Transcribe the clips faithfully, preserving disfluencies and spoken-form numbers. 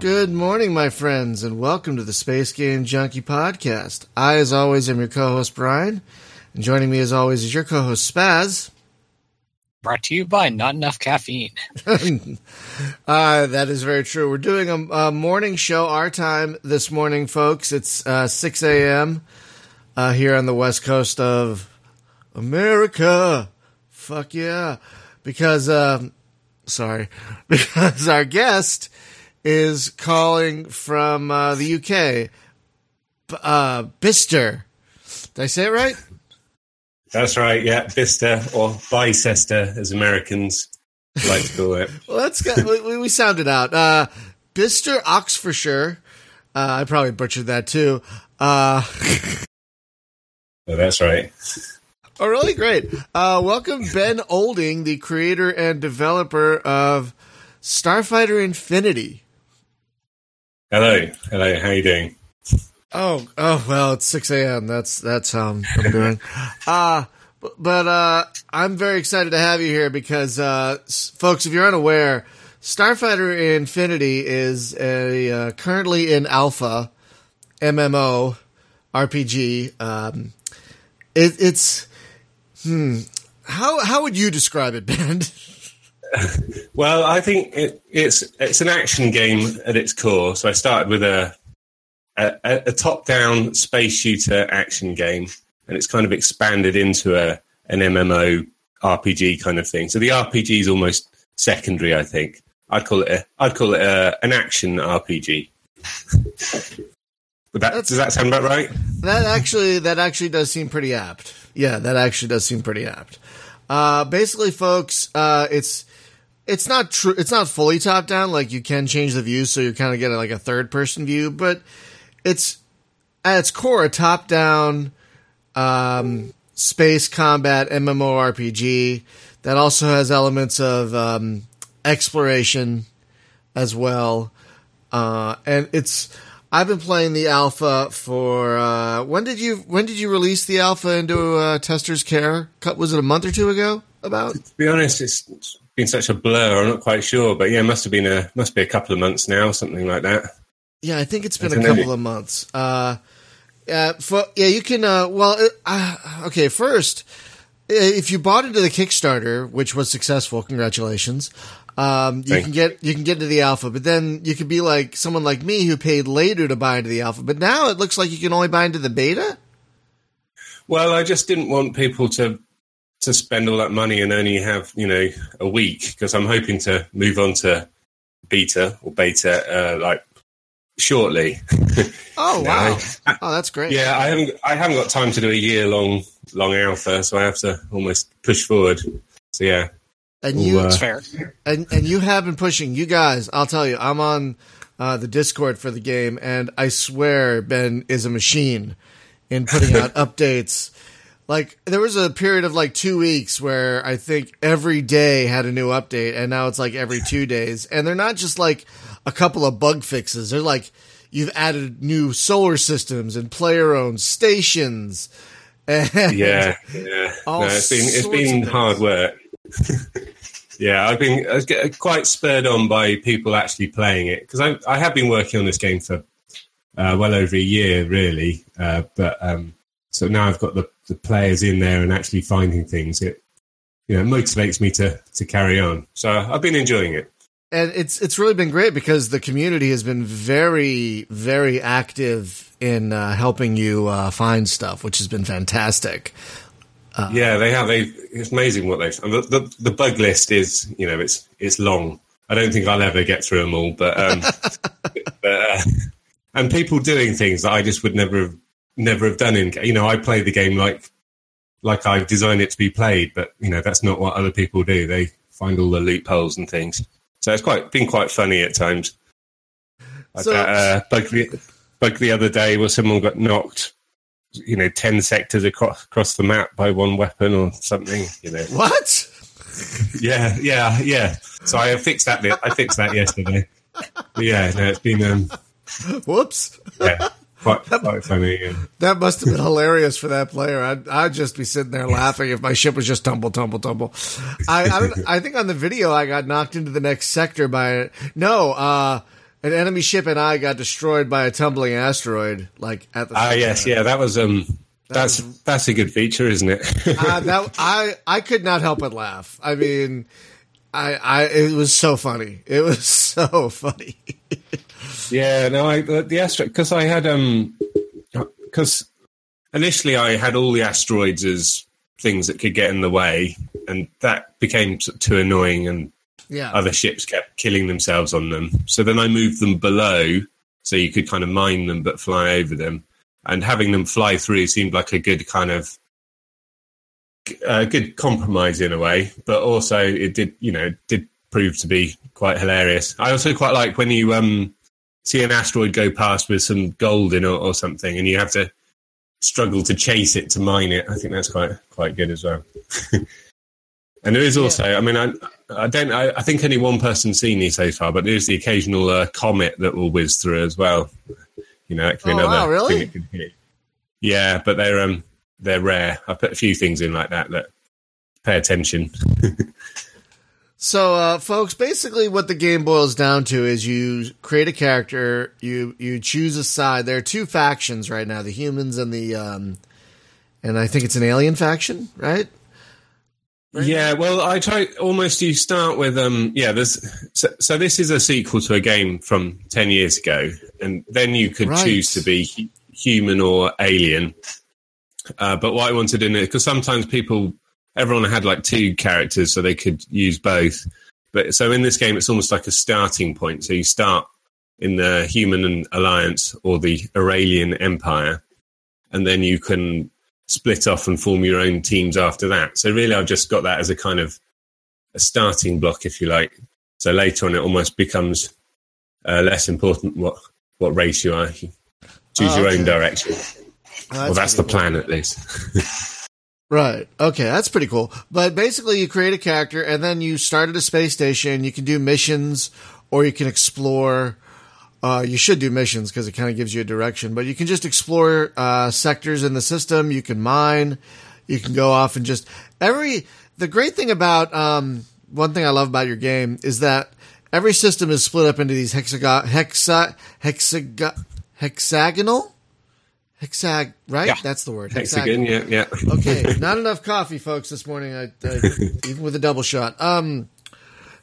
Good morning, my friends, and welcome to the Space Game Junkie Podcast. I, as always, am your co-host, Brian, and joining me, as always, is your co-host, Spaz. Brought to you by Not Enough Caffeine. uh, that is very true. We're doing a, a morning show, our time, this morning, folks. It's uh, six a.m. Uh, here on the west coast of America. Fuck yeah. Because, um, sorry, because our guest is calling from uh, the U K, B- uh, Bicester. Did I say it right? That's right, yeah, Bicester, or Bicester, as Americans like to call it. Well, that's got, we, we sound it out. Uh, Bicester, Oxfordshire. Uh, I probably butchered that too. Uh, oh, that's right. Oh, really great. Uh, welcome, Ben Olding, the creator and developer of Starfighter Infinity. Hello, hello. How you doing? Oh, oh well, it's six a.m. That's that's how I'm, I'm doing. uh but uh, I'm very excited to have you here because, uh, folks, if you're unaware, Starfighter Infinity is a uh, currently in alpha M M O R P G. Um, it, it's hmm. How how would you describe it, Ben? Well, I think it, it's it's an action game at its core. So I started with a, a a top-down space shooter action game, and it's kind of expanded into a an M M O R P G kind of thing. So the R P G is almost secondary, I think. I'd call it a, I'd call it a, an action R P G. Would that, does that sound about right? That actually that actually does seem pretty apt. Yeah, that actually does seem pretty apt. Uh, basically, folks, uh, it's. It's not true. It's not fully top down. Like, you can change the view, so you kind of get like a third person view. But it's at its core a top down um, space combat M M O R P G that also has elements of um, exploration as well. Uh, and it's I've been playing the alpha for uh, when did you when did you release the alpha into uh, testers' care? Was it a month or two ago? About to be honest, it's been such a blur. I'm not quite sure, but yeah, must have been a must be a couple of months now, something like that. Yeah, I think it's been a couple of months. Uh, yeah, for, yeah, you can. Uh, well, uh, okay. First, if you bought into the Kickstarter, which was successful, congratulations. Um, you can get you can get into the alpha, but then you could be like someone like me who paid later to buy into the alpha. But now it looks like you can only buy into the beta. Well, I just didn't want people to. to spend all that money and only have, you know, a week, because I'm hoping to move on to beta or beta, uh, like shortly. Oh, wow. I, oh, that's great. Yeah. I haven't, I haven't got time to do a year long, long alpha. So I have to almost push forward. So yeah. And you, Ooh, uh, it's fair. and, and you have been pushing. You guys, I'll tell you, I'm on uh, the Discord for the game, and I swear Ben is a machine in putting out updates. Like, there was a period of like two weeks where I think every day had a new update, and now it's like every two days. And they're not just like a couple of bug fixes. They're like, you've added new solar systems and player-owned stations. And yeah, yeah. No, it's been it's been hard work. Yeah, I've been I was getting quite spurred on by people actually playing it, because I I have been working on this game for uh, well over a year, really. Uh, but um, so now I've got the the players in there and actually finding things, it, you know, motivates me to to carry on. So I've been enjoying it, and it's it's really been great because the community has been very, very active in uh, helping you uh, find stuff, which has been fantastic. Uh, yeah, they have. They it's amazing what they've. The, the the bug list is, you know, it's it's long. I don't think I'll ever get through them all, but um, but uh, and people doing things that I just would never have. Never have done in you know I play the game like like I've designed it to be played, but you know that's not what other people do. They find all the loopholes and things, so it's quite been quite funny at times. Like so, that, uh, bug the bug the other day where someone got knocked, you know, ten sectors across across the map by one weapon or something. You know what? Yeah, yeah, yeah. So I fixed that. I fixed that yesterday. But yeah, no, it's been um. Whoops. Yeah. Quite, quite funny, yeah. That must have been hilarious for that player. I'd, I'd just be sitting there laughing if my ship was just tumble, tumble, tumble. I I, I think on the video I got knocked into the next sector by no. Uh, an enemy ship and I got destroyed by a tumbling asteroid. Like at the ah yes, yeah, that was um, that that's was, that's a good feature, isn't it? uh, that I I could not help but laugh. I mean, I I it was so funny. It was so funny. yeah, no, I the, the asteroid because I had um because initially I had all the asteroids as things that could get in the way, and that became too annoying and. Yeah. Other ships kept killing themselves on them. So then I moved them below so you could kind of mine them but fly over them. And having them fly through seemed like a good kind of a good compromise in a way. But also it did, you know, it did prove to be quite hilarious. I also quite like when you um, see an asteroid go past with some gold in it or, or something and you have to struggle to chase it to mine it. I think that's quite quite good as well. And there is also, yeah. I mean, I I don't, I, I think only one person's seen these so far, but there's the occasional uh, comet that will whiz through as well. You know, that could be oh, another wow, really? thing it could hit. Yeah, but they're um they're rare. I put a few things in like that that pay attention. So, uh, folks, basically what the game boils down to is you create a character, you you choose a side. There are two factions right now: the humans and the um, and I think it's an alien faction, right? Right. Yeah, well, I try almost you start with, um, yeah, there's so, so this is a sequel to a game from ten years ago, and then you could right. choose to be hu- human or alien. Uh, but what I wanted in it, because sometimes people, everyone had like two characters, so they could use both. But so in this game, it's almost like a starting point. So you start in the Human Alliance or the Aurelian Empire, and then you can split off and form your own teams after that. So really I've just got that as a kind of a starting block, if you like. So later on it almost becomes uh, less important what, what race you are. You choose oh, your okay. own direction. Oh, that's well, that's the cool. plan at least. Right. Okay, that's pretty cool. But basically you create a character and then you start at a space station. You can do missions or you can explore. Uh, you should do missions because it kind of gives you a direction, but you can just explore uh, sectors in the system. You can mine, you can go off and just every, the great thing about um, one thing I love about your game is that every system is split up into these hexagon, hexa, hexagon, hexagonal, hexag, right? Yeah. That's the word. Hexagon. Yeah. Yeah. Okay. Not enough coffee folks this morning. I, I even with a double shot, um,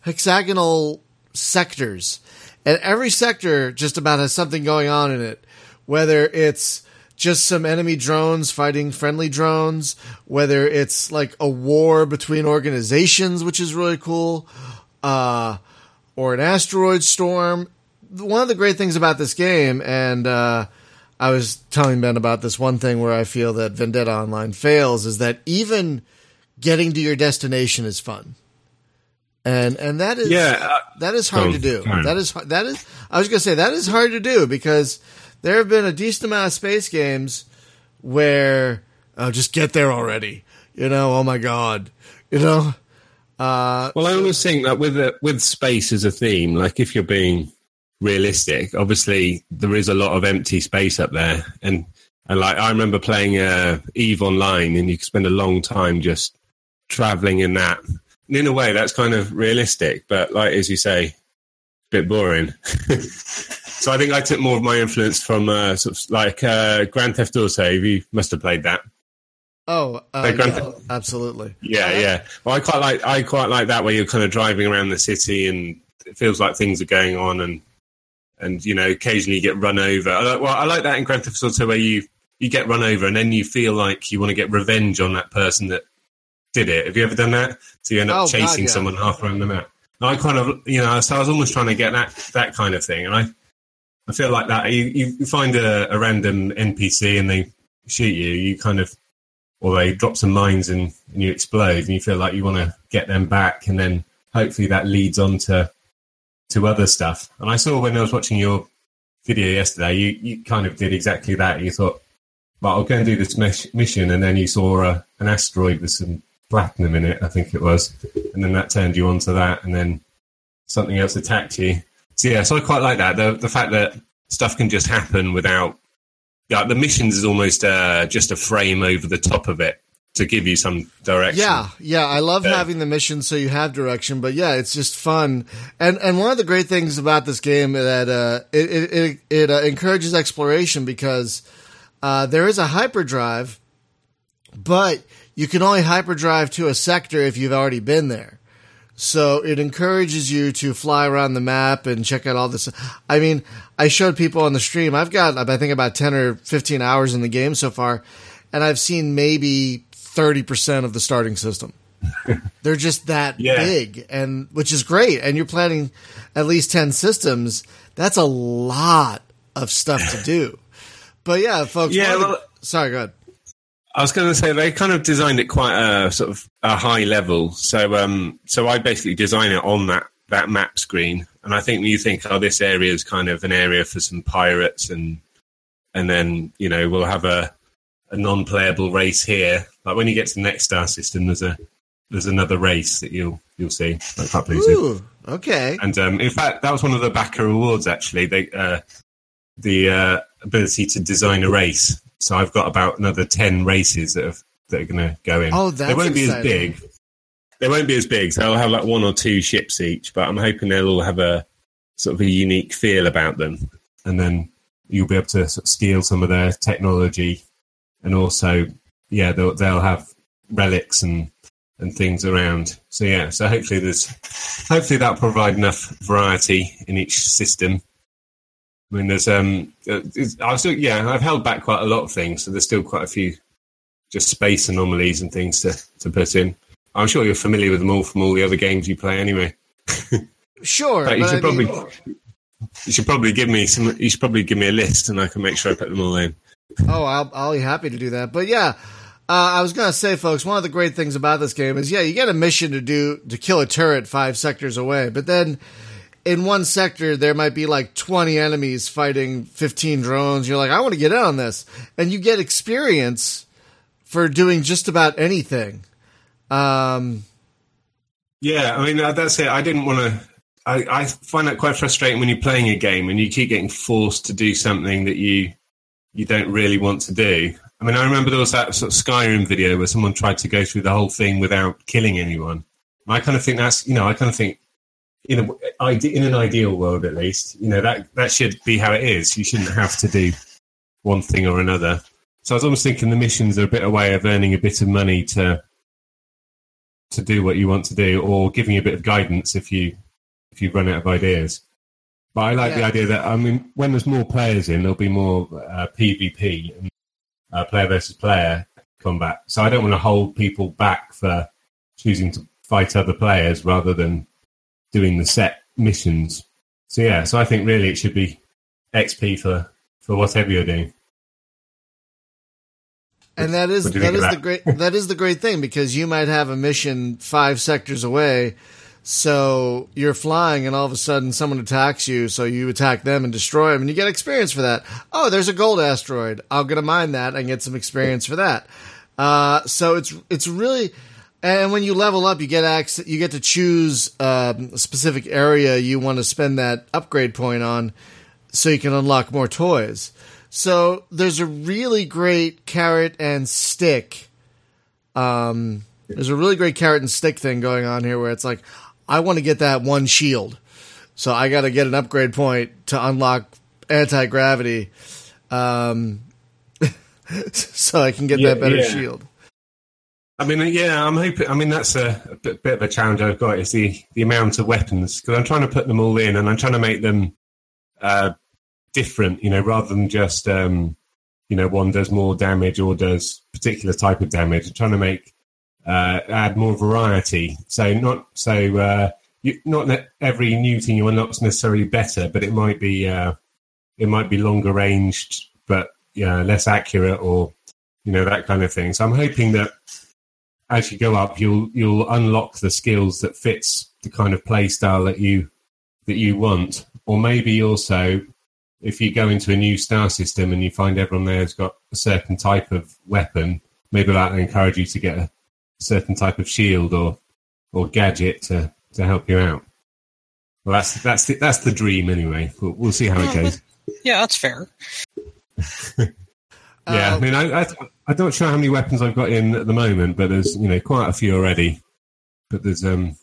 hexagonal sectors. And every sector just about has something going on in it, whether it's just some enemy drones fighting friendly drones, whether it's like a war between organizations, which is really cool, uh, or an asteroid storm. One of the great things about this game, and uh, I was telling Ben about this one thing where I feel that Vendetta Online fails, is that even getting to your destination is fun. And and that is yeah, uh, that is hard oh, to do. Fine. That is that is I was going to say that is hard to do because there have been a decent amount of space games where oh just get there already, you know. Oh my god, you know. Uh, well, I always think that with a, with space as a theme, like if you're being realistic, obviously there is a lot of empty space up there, and and like I remember playing uh, Eve Online, and you could spend a long time just traveling in that. In a way, that's kind of realistic, but like as you say, a bit boring. So I think I took more of my influence from uh, sort of like uh, Grand Theft Auto. You must have played that. Oh, uh, yeah, Theft- absolutely. Yeah, yeah, yeah. Well, I quite like I quite like that where you're kind of driving around the city and it feels like things are going on, and and you know occasionally you get run over. I like, well, I like that in Grand Theft Auto where you you get run over and then you feel like you want to get revenge on that person that. Did it? Have you ever done that? So you end up oh, chasing God, yeah. someone half around the map. And I kind of, you know, so I was almost trying to get that that kind of thing, and I, I feel like that. You, you find a, a random N P C and they shoot you. You kind of, or they drop some mines and, and you explode, and you feel like you want to get them back, and then hopefully that leads on to, to other stuff. And I saw when I was watching your video yesterday, you you kind of did exactly that. You thought, well, I'll go and do this mesh- mission, and then you saw a, an asteroid with some. Platinum in it, I think it was, and then that turned you onto that, and then something else attacked you. So yeah, so I quite like that the the fact that stuff can just happen without. Yeah, like the missions is almost uh, just a frame over the top of it to give you some direction. Yeah, yeah, I love yeah. having the mission so you have direction, but yeah, it's just fun. And and one of the great things about this game is that uh, it it, it, it uh, encourages exploration, because uh, there is a hyperdrive, but you can only hyperdrive to a sector if you've already been there. So it encourages you to fly around the map and check out all this. I mean, I showed people on the stream, I've got, I think, about ten or fifteen hours in the game so far, and I've seen maybe thirty percent of the starting system. They're just that yeah. big, and which is great. And you're planning at least ten systems. That's a lot of stuff to do. But yeah, folks. Yeah, well, the, sorry, go ahead. I was going to say they kind of designed it quite a sort of a high level. So, um, so I basically design it on that that map screen, and I think you think, oh, this area is kind of an area for some pirates, and and then you know we'll have a, a non-playable race here. Like when you get to the next star system, there's a there's another race that you'll you'll see. Like that, Ooh, okay. And um, in fact, that was one of the backer awards. Actually, they uh, the uh, ability to design a race. So I've got about another ten races that, have, that are going to go in. Oh, that's They won't exciting. be as big. They won't be as big. So I'll have like one or two ships each, but I'm hoping they'll all have a sort of a unique feel about them. And then you'll be able to sort of steal some of their technology. And also, yeah, they'll, they'll have relics and, and things around. So yeah, so hopefully there's, hopefully that'll provide enough variety in each system. I mean, there's um, I've still yeah, I've held back quite a lot of things, so there's still quite a few just space anomalies and things to, to put in. I'm sure you're familiar with them all from all the other games you play, anyway. Sure, but you but should I probably mean... you should probably give me some. You should probably give me a list, and I can make sure I put them all in. Oh, I'll I'll be happy to do that. But yeah, uh, I was gonna say, folks, one of the great things about this game is yeah, you get a mission to do to kill a turret five sectors away, but then. In one sector, there might be like twenty enemies fighting fifteen drones. You're like, I want to get in on this. And you get experience for doing just about anything. Um, yeah, I mean, that's it. I didn't want to... I, I find that quite frustrating when you're playing a game and you keep getting forced to do something that you you don't really want to do. I mean, I remember there was that sort of Skyrim video where someone tried to go through the whole thing without killing anyone. And I kind of think that's... You know, I kind of think... In, a, in an ideal world, at least, you know, that, that should be how it is. You shouldn't have to do one thing or another. So I was almost thinking the missions are a bit a way of earning a bit of money to to do what you want to do, or giving you a bit of guidance if you if you run out of ideas. But I like yeah. the idea that, I mean, when there's more players in, there'll be more uh, PvP, and uh, player versus player combat. So I don't want to hold people back for choosing to fight other players rather than doing the set missions. So yeah, so I think really it should be X P for, for whatever you're doing. And that is that is that? the great that is the great thing, because you might have a mission five sectors away, so you're flying and all of a sudden someone attacks you, so you attack them and destroy them, and you get experience for that. Oh, there's a gold asteroid. I'm gonna mine that and get some experience for that. Uh, so it's it's really. And when you level up, you get access, you get to choose um, a specific area you want to spend that upgrade point on, so you can unlock more toys. So there's a really great carrot and stick. Um, there's a really great carrot and stick thing going on here, where it's like, I want to get that one shield, so I got to get an upgrade point to unlock anti-gravity, um, so I can get yeah, that better yeah. shield. I mean, yeah, I'm hoping. I mean, that's a, a bit, bit of a challenge I've got, is the, the amount of weapons, because I'm trying to put them all in, and I'm trying to make them uh, different, you know, rather than just, um, you know, one does more damage or does particular type of damage. I'm trying to make uh, add more variety, so not so uh, you, not that every new thing you unlock is necessarily better, but it might be uh, it might be longer ranged, but yeah, less accurate, or you know, that kind of thing. So I'm hoping that. As you go up, you'll you'll unlock the skills that fits the kind of play style that you that you want, or maybe also if you go into a new star system and you find everyone there has got a certain type of weapon, maybe that'll encourage you to get a certain type of shield or or gadget to, to help you out. Well, that's that's the, that's the dream anyway. We'll, we'll see how yeah, it goes. But, yeah, that's fair. Yeah, um, I mean, I, I, I'm not sure how many weapons I've got in at the moment, but there's, you know, quite a few already. But there's, um,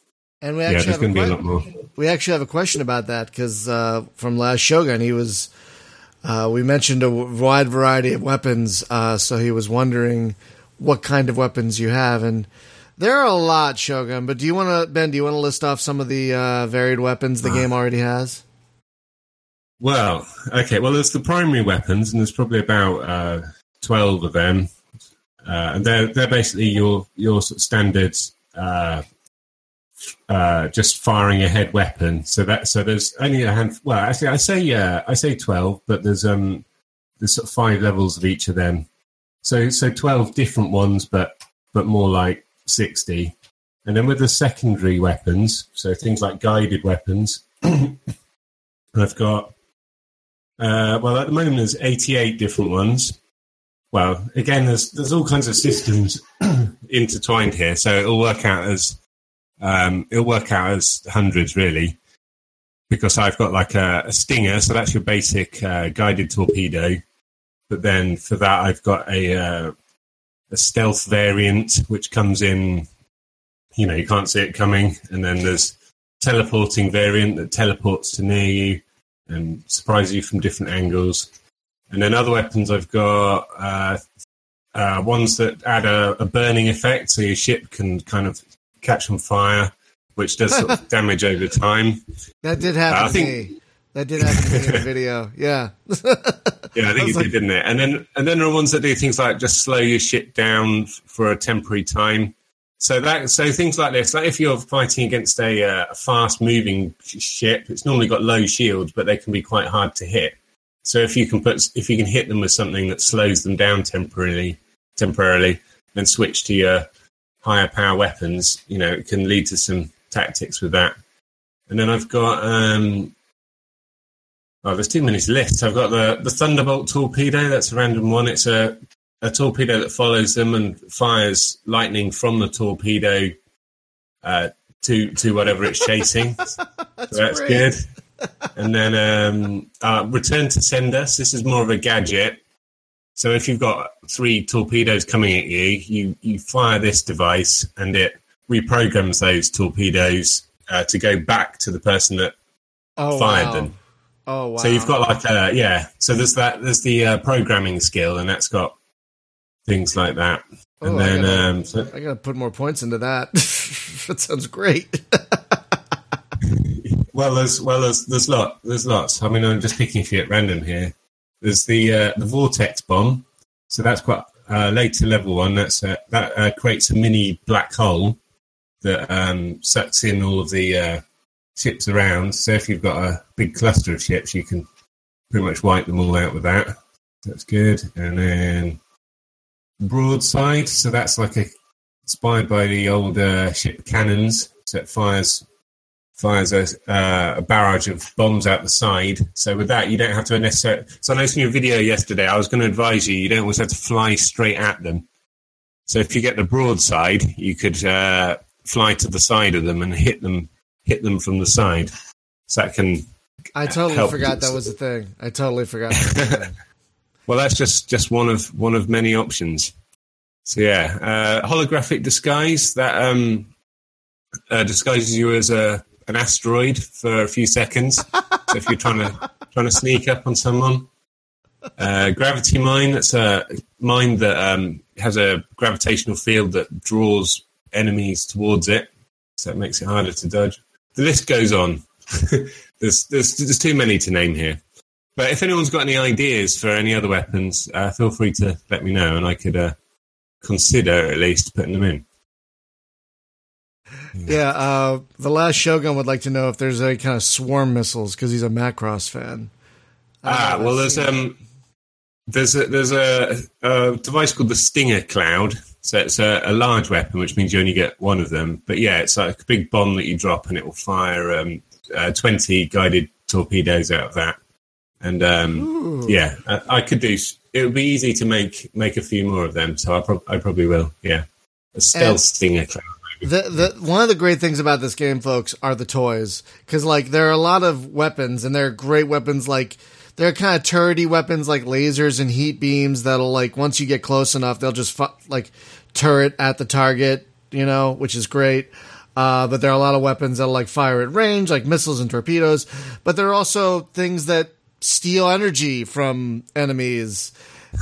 and we actually yeah, there's going to be a lot more. We actually have a question about that, because uh, from last Shogun, he was, uh, we mentioned a wide variety of weapons, uh, so he was wondering what kind of weapons you have, and there are a lot, Shogun, but do you want to, Ben, do you want to list off some of the uh, varied weapons the uh. game already has? Well, okay, well, there's the primary weapons, and there's probably about uh, twelve of them, uh, and they're they're basically your your sort of standard uh, uh, just firing ahead weapon. So that so there's only a handful. Well, actually, I say uh, I say twelve, but there's um there's sort of five levels of each of them. So so twelve different ones, but but more like sixty. And then with the secondary weapons, so things like guided weapons, I've got. Uh, well, at the moment, there's eighty-eight different ones. Well, again, there's there's all kinds of systems intertwined here, so it'll work out as um, it'll work out as hundreds, really, because I've got like a, a stinger, so that's your basic uh, guided torpedo. But then for that, I've got a uh, a stealth variant, which comes in, you know, you can't see it coming, and then there's teleporting variant that teleports to near you and surprise you from different angles. And then other weapons I've got, uh, uh, ones that add a, a burning effect, so your ship can kind of catch on fire, which does sort of damage over time. That did happen uh, I think... to me. That did happen to me in the video, yeah. Yeah, I think I it like... did, didn't it? And then, and then there are ones that do things like just slow your ship down for a temporary time. So that, so things like this, like if you're fighting against a, uh, a fast-moving ship, it's normally got low shields, but they can be quite hard to hit. So if you can put, if you can hit them with something that slows them down temporarily, temporarily, then switch to your higher power weapons, you know, it can lead to some tactics with that. And then I've got, um, oh, there's too many lists. I've got the the Thunderbolt torpedo. That's a random one. It's a A torpedo that follows them and fires lightning from the torpedo uh, to to whatever it's chasing. that's so that's great. Good. And then um, uh, return to sender. This is more of a gadget. So if you've got three torpedoes coming at you, you, you fire this device and it reprograms those torpedoes uh, to go back to the person that oh, fired wow. them. Oh wow! So you've got like a yeah. So there's that. There's the uh, programming skill, and that's got things like that. Oh, and then I gotta, um, so, I gotta put more points into that. That sounds great. well, there's well, there's there's lot, there's lots. I mean, I'm just picking a few at random here. There's the uh, the vortex bomb. So that's quite uh, later level one. That's uh, that uh, creates a mini black hole that um, sucks in all of the uh, ships around. So if you've got a big cluster of ships, you can pretty much wipe them all out with that. That's good. And then broadside, so that's like a, inspired by the old uh, ship cannons, so it fires fires a, uh, a barrage of bombs out the side. So with that, you don't have to necessarily. So I noticed in your video yesterday, I was going to advise you, you don't always have to fly straight at them. So if you get the broadside, you could uh, fly to the side of them and hit them, hit them from the side. So that can. I totally help. forgot that was a thing. I totally forgot. That was a thing. Well, that's just, just one of one of many options. So yeah, uh, holographic disguise that um, uh, disguises you as a an asteroid for a few seconds. So if you're trying to trying to sneak up on someone, uh, gravity mine. That's a mine that um, has a gravitational field that draws enemies towards it, so it makes it harder to dodge. The list goes on. there's, there's there's too many to name here. But if anyone's got any ideas for any other weapons, uh, feel free to let me know, and I could uh, consider at least putting them in. Yeah, yeah uh, the last Shogun would like to know if there's any kind of swarm missiles, because he's a Macross fan. Ah, well, there's um, there's a, there's a, a device called the Stinger Cloud, so it's a, a large weapon, which means you only get one of them. But yeah, it's like a big bomb that you drop, and it will fire um, uh, twenty guided torpedoes out of that. And um, yeah, I, I could do. It would be easy to make make a few more of them, so I, prob- I probably will. Yeah, a stealth stinger. The, the, one of the great things about this game, folks, are the toys, because like there are a lot of weapons, and they're great weapons. Like they're kind of turrety weapons like lasers and heat beams that'll, like, once you get close enough, they'll just fu- like turret at the target, you know, which is great. Uh, but there are a lot of weapons that'll, like, fire at range, like missiles and torpedoes. But there are also things that steal energy from enemies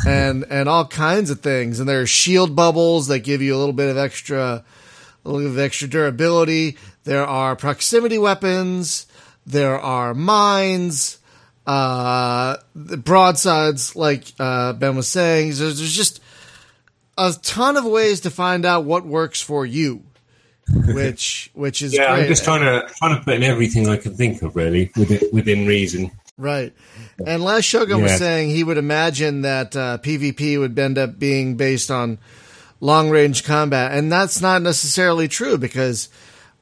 and and all kinds of things. And there are shield bubbles that give you a little bit of extra, a little bit of extra durability. There are proximity weapons. There are mines. Uh, the broadsides, like uh, Ben was saying. There's, there's just a ton of ways to find out what works for you. Which, which is yeah. Great. I'm just trying to trying to put in everything I can think of, really, within within reason. Right. And last Shogun yeah. was saying he would imagine that uh, PvP would end up being based on long range combat, and that's not necessarily true because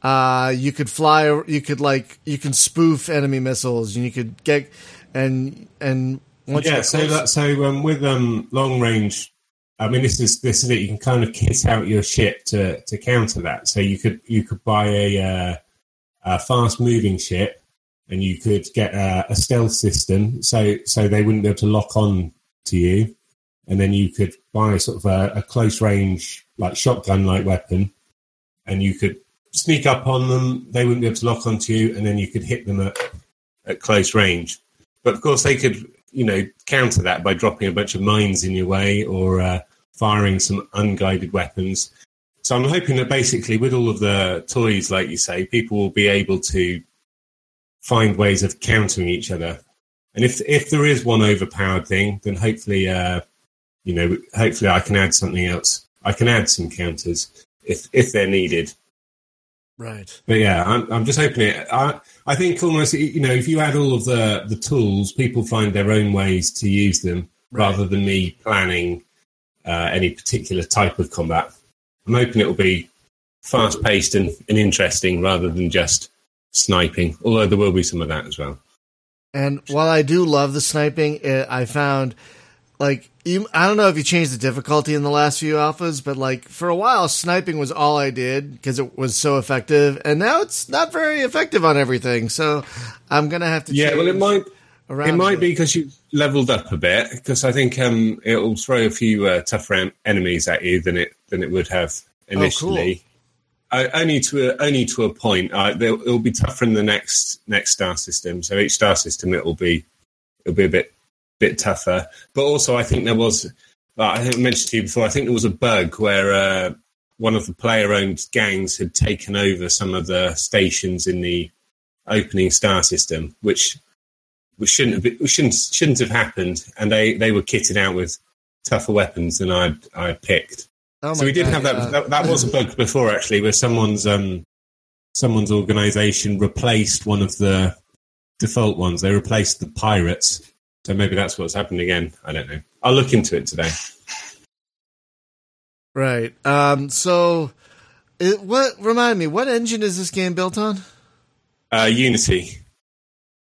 uh, you could fly, you could like you can spoof enemy missiles, and you could get and and once yeah. You so close- that, so um, with um, long range. I mean, this is this is it. You can kind of kit out your ship to, to counter that. So you could you could buy a, uh, a fast moving ship, and you could get a, a stealth system, so so they wouldn't be able to lock on to you. And then you could buy sort of a, a close range, like shotgun like weapon, and you could sneak up on them. They wouldn't be able to lock on to you, and then you could hit them at at close range. But of course, they could you know counter that by dropping a bunch of mines in your way or uh, firing some unguided weapons. So I'm hoping that basically with all of the toys, like you say, people will be able to find ways of countering each other. And if if there is one overpowered thing, then hopefully, uh, you know, hopefully I can add something else. I can add some counters if if they're needed. Right. But yeah, I'm, I'm just hoping it. I I think almost, you know, if you add all of the, the tools, people find their own ways to use them right. rather than me planning Uh, any particular type of combat. I'm hoping it will be fast-paced and, and interesting rather than just sniping, although there will be some of that as well. And while I do love the sniping, it, I found, like, you, I don't know if you changed the difficulty in the last few alphas, but, like, for a while, sniping was all I did because it was so effective, and now it's not very effective on everything, so I'm going to have to yeah, change. Yeah, well, it might... It might it. be because you leveled up a bit, because I think um, it'll throw a few uh, tougher en- enemies at you than it than it would have initially. Oh, cool. uh, only to a, only to a point. Uh, it'll be tougher in the next next star system. So each star system it'll be it'll be a bit bit tougher. But also, I think there was uh, I haven't mentioned to you before. I think there was a bug where uh, one of the player-owned gangs had taken over some of the stations in the opening star system, which. Which shouldn't have been, which shouldn't shouldn't have happened, and they, they were kitted out with tougher weapons than I I picked. Oh so we did God, have that, yeah. that. That was a bug before, actually, where someone's um someone's organisation replaced one of the default ones. They replaced the pirates, so maybe that's what's happened again. I don't know. I'll look into it today. Right. Um. So, it, what? Remind me, what engine is this game built on? Uh, Unity.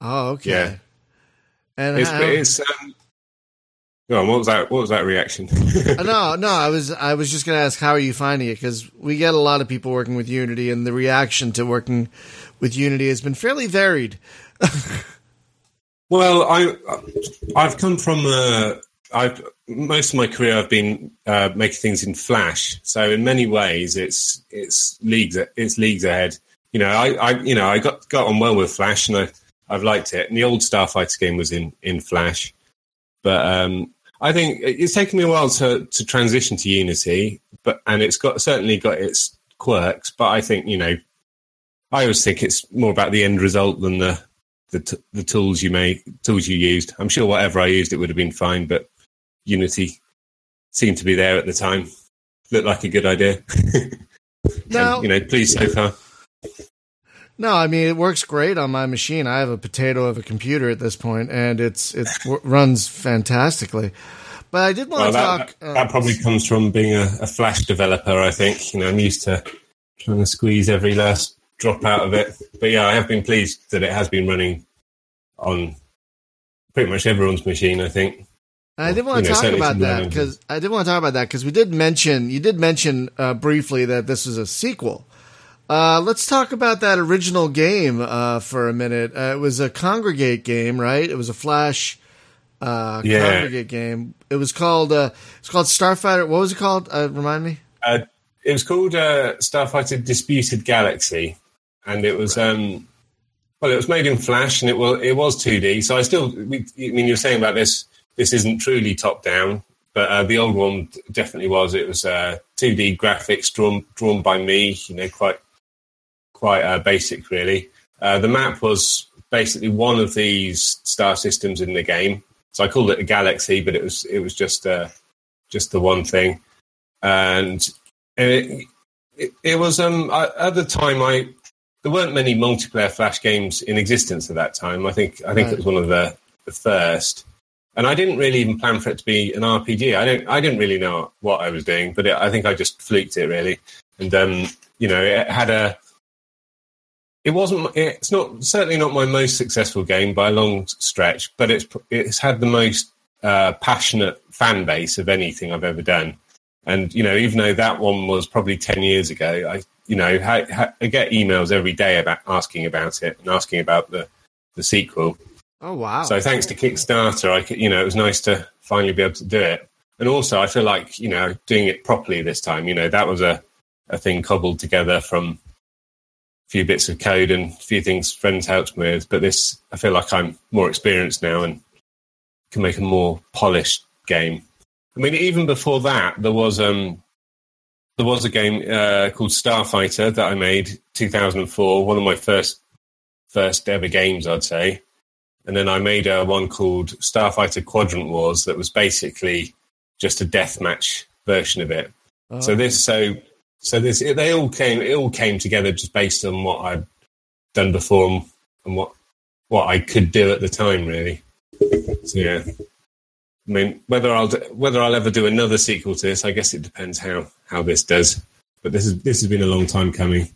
Oh, okay. Yeah. And it's, it's, um, go on, what was that? What was that reaction? no, no, I was, I was just going to ask, how are you finding it? Because we get a lot of people working with Unity, and the reaction to working with Unity has been fairly varied. well, I, I've come from a, I've most of my career I've been uh, making things in Flash, so in many ways it's it's leagues it's leagues ahead. You know, I, I you know I got got on well with Flash, and I. I've liked it. And the old Starfighter game was in, in Flash. But um, I think it's taken me a while to, to transition to Unity, but and it's got certainly got its quirks. But I think, you know, I always think it's more about the end result than the the, t- the tools you made, tools you used. I'm sure whatever I used, it would have been fine, but Unity seemed to be there at the time. Looked like a good idea. No. And, you know, pleased so far. No, I mean, it works great on my machine. I have a potato of a computer at this point, and it's it w- runs fantastically. But I did want well, to that, talk... That, that uh, probably comes from being a, a Flash developer, I think. You know, I'm used to trying to squeeze every last drop out of it. But yeah, I have been pleased that it has been running on pretty much everyone's machine, I think. I did want to talk about that, because I did want to talk about that, because we did mention, you did mention uh, briefly that this was a sequel. Uh, let's talk about that original game uh, for a minute. Uh, it was a Congregate game, right? It was a Flash uh, yeah. Congregate game. It was called uh, it's called Starfighter. What was it called? Uh, remind me. Uh, it was called uh, Starfighter Disputed Galaxy, and it was right. um, well, it was made in Flash, and it was it was two D. So I still, we, I mean, you're saying about this. This isn't truly top down, but uh, the old one definitely was. It was uh, two D graphics drawn drawn by me. You know, quite quite uh, basic, really. Uh, the map was basically one of these star systems in the game, so I called it a galaxy, but it was it was just uh, just the one thing. And it it, it was um I, at the time I there weren't many multiplayer Flash games in existence at that time. I think I think right. it was one of the, the first. And I didn't really even plan for it to be an R P G. I don't. I didn't really know what I was doing, but it, I think I just fluked it really. And um, you know, it had a. It wasn't. It's not certainly not my most successful game by a long stretch, but it's it's had the most uh, passionate fan base of anything I've ever done. And you know, even though that one was probably ten years ago, I you know ha, ha, I get emails every day about asking about it and asking about the the sequel. Oh, wow. So thanks to Kickstarter, I could, you know, it was nice to finally be able to do it. And also, I feel like, you know, doing it properly this time, you know, that was a, a thing cobbled together from a few bits of code and a few things friends helped me with. But this, I feel like I'm more experienced now and can make a more polished game. I mean, even before that, there was um, there was a game uh, called Starfighter that I made two thousand four, one of my first first ever games, I'd say. And then I made uh, one called Starfighter Quadrant Wars that was basically just a deathmatch version of it. Oh. So this, so so this, it, they all came, it all came together just based on what I'd done before and, and what what I could do at the time, really. So yeah, I mean, whether I'll do, whether I'll ever do another sequel to this, I guess it depends how how this does. But this is this has been a long time coming.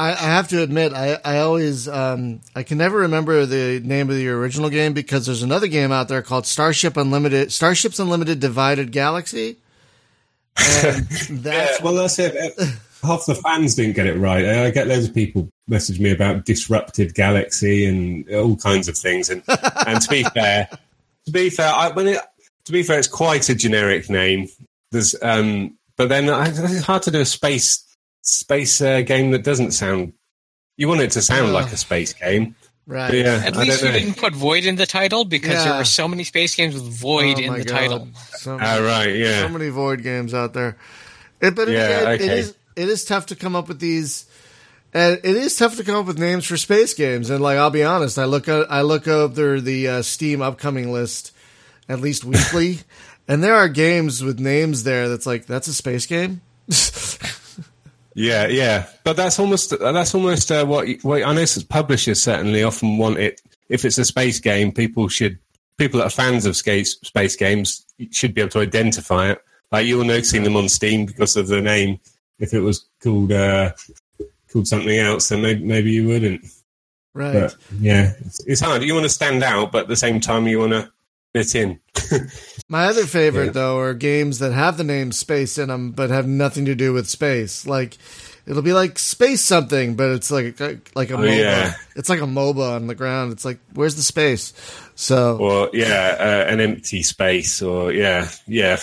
I have to admit, I, I always, um, I can never remember the name of the original game because there's another game out there called Starship Unlimited, Starship's Unlimited Divided Galaxy. And that's yeah, well, that's it. Half the fans didn't get it right. I get loads of people message me about Disrupted Galaxy and all kinds of things. And, and to be fair, to be fair, I, when it, to be fair, it's quite a generic name. There's, um, but then I, it's hard to do a space. Space uh, game that doesn't sound. You want it to sound oh. like a space game, right? Yeah, at I least you didn't put Void in the title because yeah. there were so many space games with Void oh in the God. title. So many, uh, right, yeah. so many Void games out there. It, but yeah, it, it, okay. it is it is tough to come up with these. And it is tough to come up with names for space games. And like, I'll be honest, I look up, I look over the uh, Steam upcoming list at least weekly, and there are games with names there that's like that's a space game. Yeah, yeah, but that's almost that's almost uh, what, what I know. Publishers certainly often want it. If it's a space game, people should people that are fans of space space games should be able to identify it. Like you were noticing them on Steam because of the name. If it was called uh, called something else, then maybe, maybe you wouldn't. Right? But, yeah, it's, it's hard. You want to stand out, but at the same time, you want to fit in. My other favorite, yeah. though, are games that have the name space in them, but have nothing to do with space. Like, it'll be like space something, but it's like like a oh, MOBA. Yeah. It's like a MOBA on the ground. It's like, where's the space? So, or yeah, uh, an empty space, or yeah, yeah,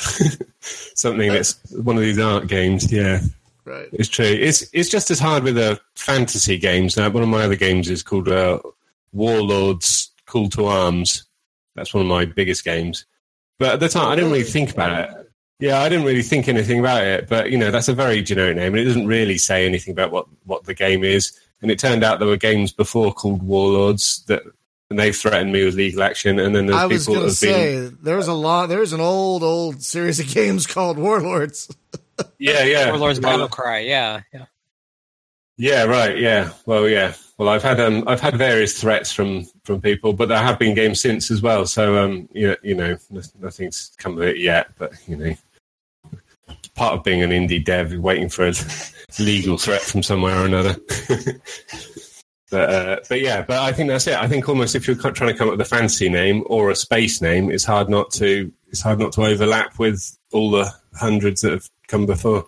something that's one of these art games. Yeah, right. It's true. It's it's just as hard with the uh, fantasy games. Now, one of my other games is called uh, Warlords Call to Arms. That's one of my biggest games. But at the time, I didn't really think about it. Yeah, I didn't really think anything about it. But, you know, that's a very generic name. And it doesn't really say anything about what, what the game is. And it turned out there were games before called Warlords that and they threatened me with legal action. And then there's I was people that have say, been... There was a lot, there's an old, old series of games called Warlords. Yeah, yeah. Warlords Battle Cry, yeah, yeah. Yeah, right, yeah. Well, yeah. Well, I've had um, I've had various threats from, from people, but there have been games since as well. So, um, you know, you know, nothing's come of it yet. But you know, part of being an indie dev, waiting for a legal threat from somewhere or another. But uh, but yeah, but I think that's it. I think almost if you're trying to come up with a fancy name or a space name, it's hard not to it's hard not to overlap with all the hundreds that have come before.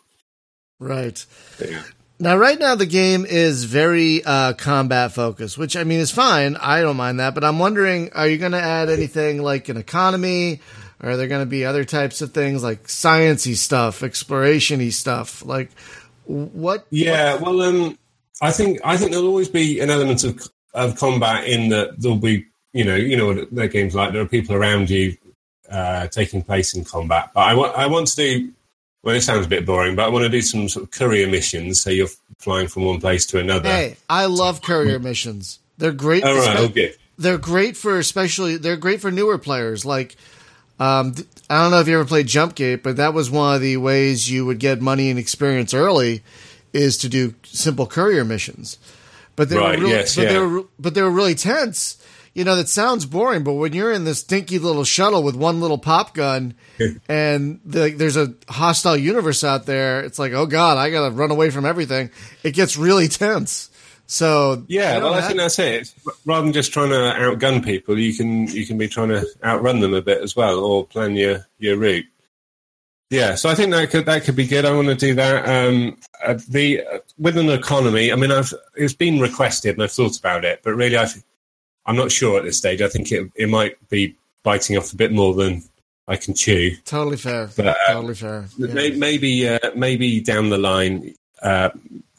Right. Yeah. Now, right now, the game is very uh, combat-focused, which, I mean, is fine. I don't mind that. But I'm wondering, are you going to add anything like an economy? Or are there going to be other types of things like science-y stuff, exploration-y stuff? Like, what? Yeah, what? well, um, I think I think there'll always be an element of of combat in that there'll be, you know, you know what their game's like. There are people around you uh, taking place in combat. But I, wa- I want to do... Well, it sounds a bit boring, but I want to do some sort of courier missions, so you're flying from one place to another. Hey, I love courier missions. They're great. All right, spe- okay. They're great for especially. They're great for newer players. Like, um, I don't know if you ever played Jumpgate, but that was one of the ways you would get money and experience early, is to do simple courier missions. But they right, were really, yes, but yeah. they were, but they were really tense. You know, that sounds boring, but when you're in this dinky little shuttle with one little pop gun and the, there's a hostile universe out there, it's like, oh, God, I got to run away from everything. It gets really tense. So yeah, well, I think that's it. Rather than just trying to outgun people, you can you can be trying to outrun them a bit as well, or plan your, your route. Yeah, so I think that could that could be good. I want to do that. Um, the with an economy, I mean, I've it's been requested and I've thought about it, but really I've... I'm not sure at this stage. I think it it might be biting off a bit more than I can chew. Totally fair. But, uh, totally fair. Yeah. May, maybe uh, maybe down the line, uh,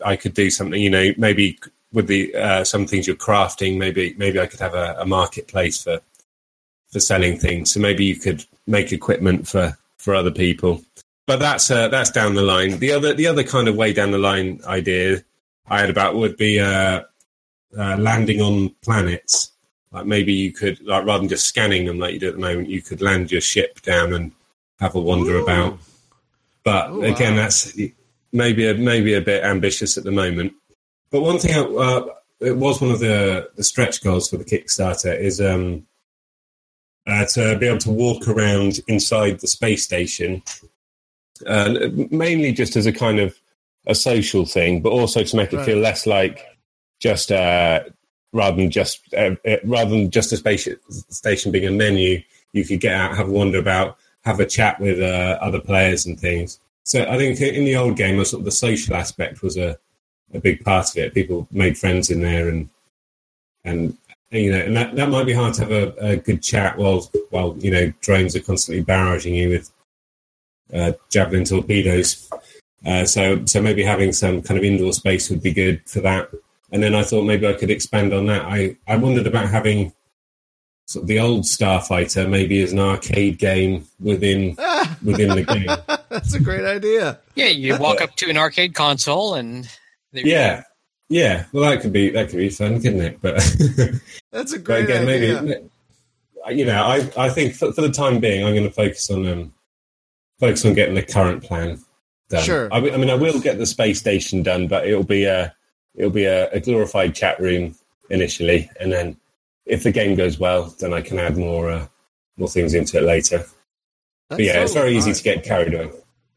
I could do something. You know, maybe with the uh, some things you're crafting, maybe maybe I could have a, a marketplace for for selling things. So maybe you could make equipment for, for other people. But that's uh, that's down the line. The other the other kind of way down the line idea I had about would be uh, uh, landing on planets. Like maybe you could, like rather than just scanning them like you do at the moment, you could land your ship down and have a wander Ooh. about. But Ooh, again, wow. that's maybe a, maybe a bit ambitious at the moment. But one thing, uh, it was one of the, the stretch goals for the Kickstarter is um, uh, to be able to walk around inside the space station, uh, mainly just as a kind of a social thing, but also to make it right. feel less like just... Uh, Rather than just uh, rather than just a spaceship station being a menu, you could get out, have a wander about, have a chat with uh, other players and things. So I think in the old game, sort of the social aspect was a, a big part of it. People made friends in there, and and you know, and that, that might be hard to have a, a good chat while while you know drones are constantly barraging you with uh, javelin torpedoes. Uh, so so maybe having some kind of indoor space would be good for that. And then I thought maybe I could expand on that. I, I wondered about having sort of the old Starfighter maybe as an arcade game within within the game. That's a great idea. Yeah, you walk up to an arcade console and there yeah, you go. yeah. Well, that could be that could be fun, couldn't it? But that's a great but again, idea. Maybe, you know, I I think for, for the time being, I'm going to focus on um focus on getting the current plan done. Sure. I, I mean, I will get the space station done, but it'll be a uh, It'll be a, a glorified chat room initially, and then if the game goes well, then I can add more uh, more things into it later. That's but yeah, totally it's very easy right. to get carried away.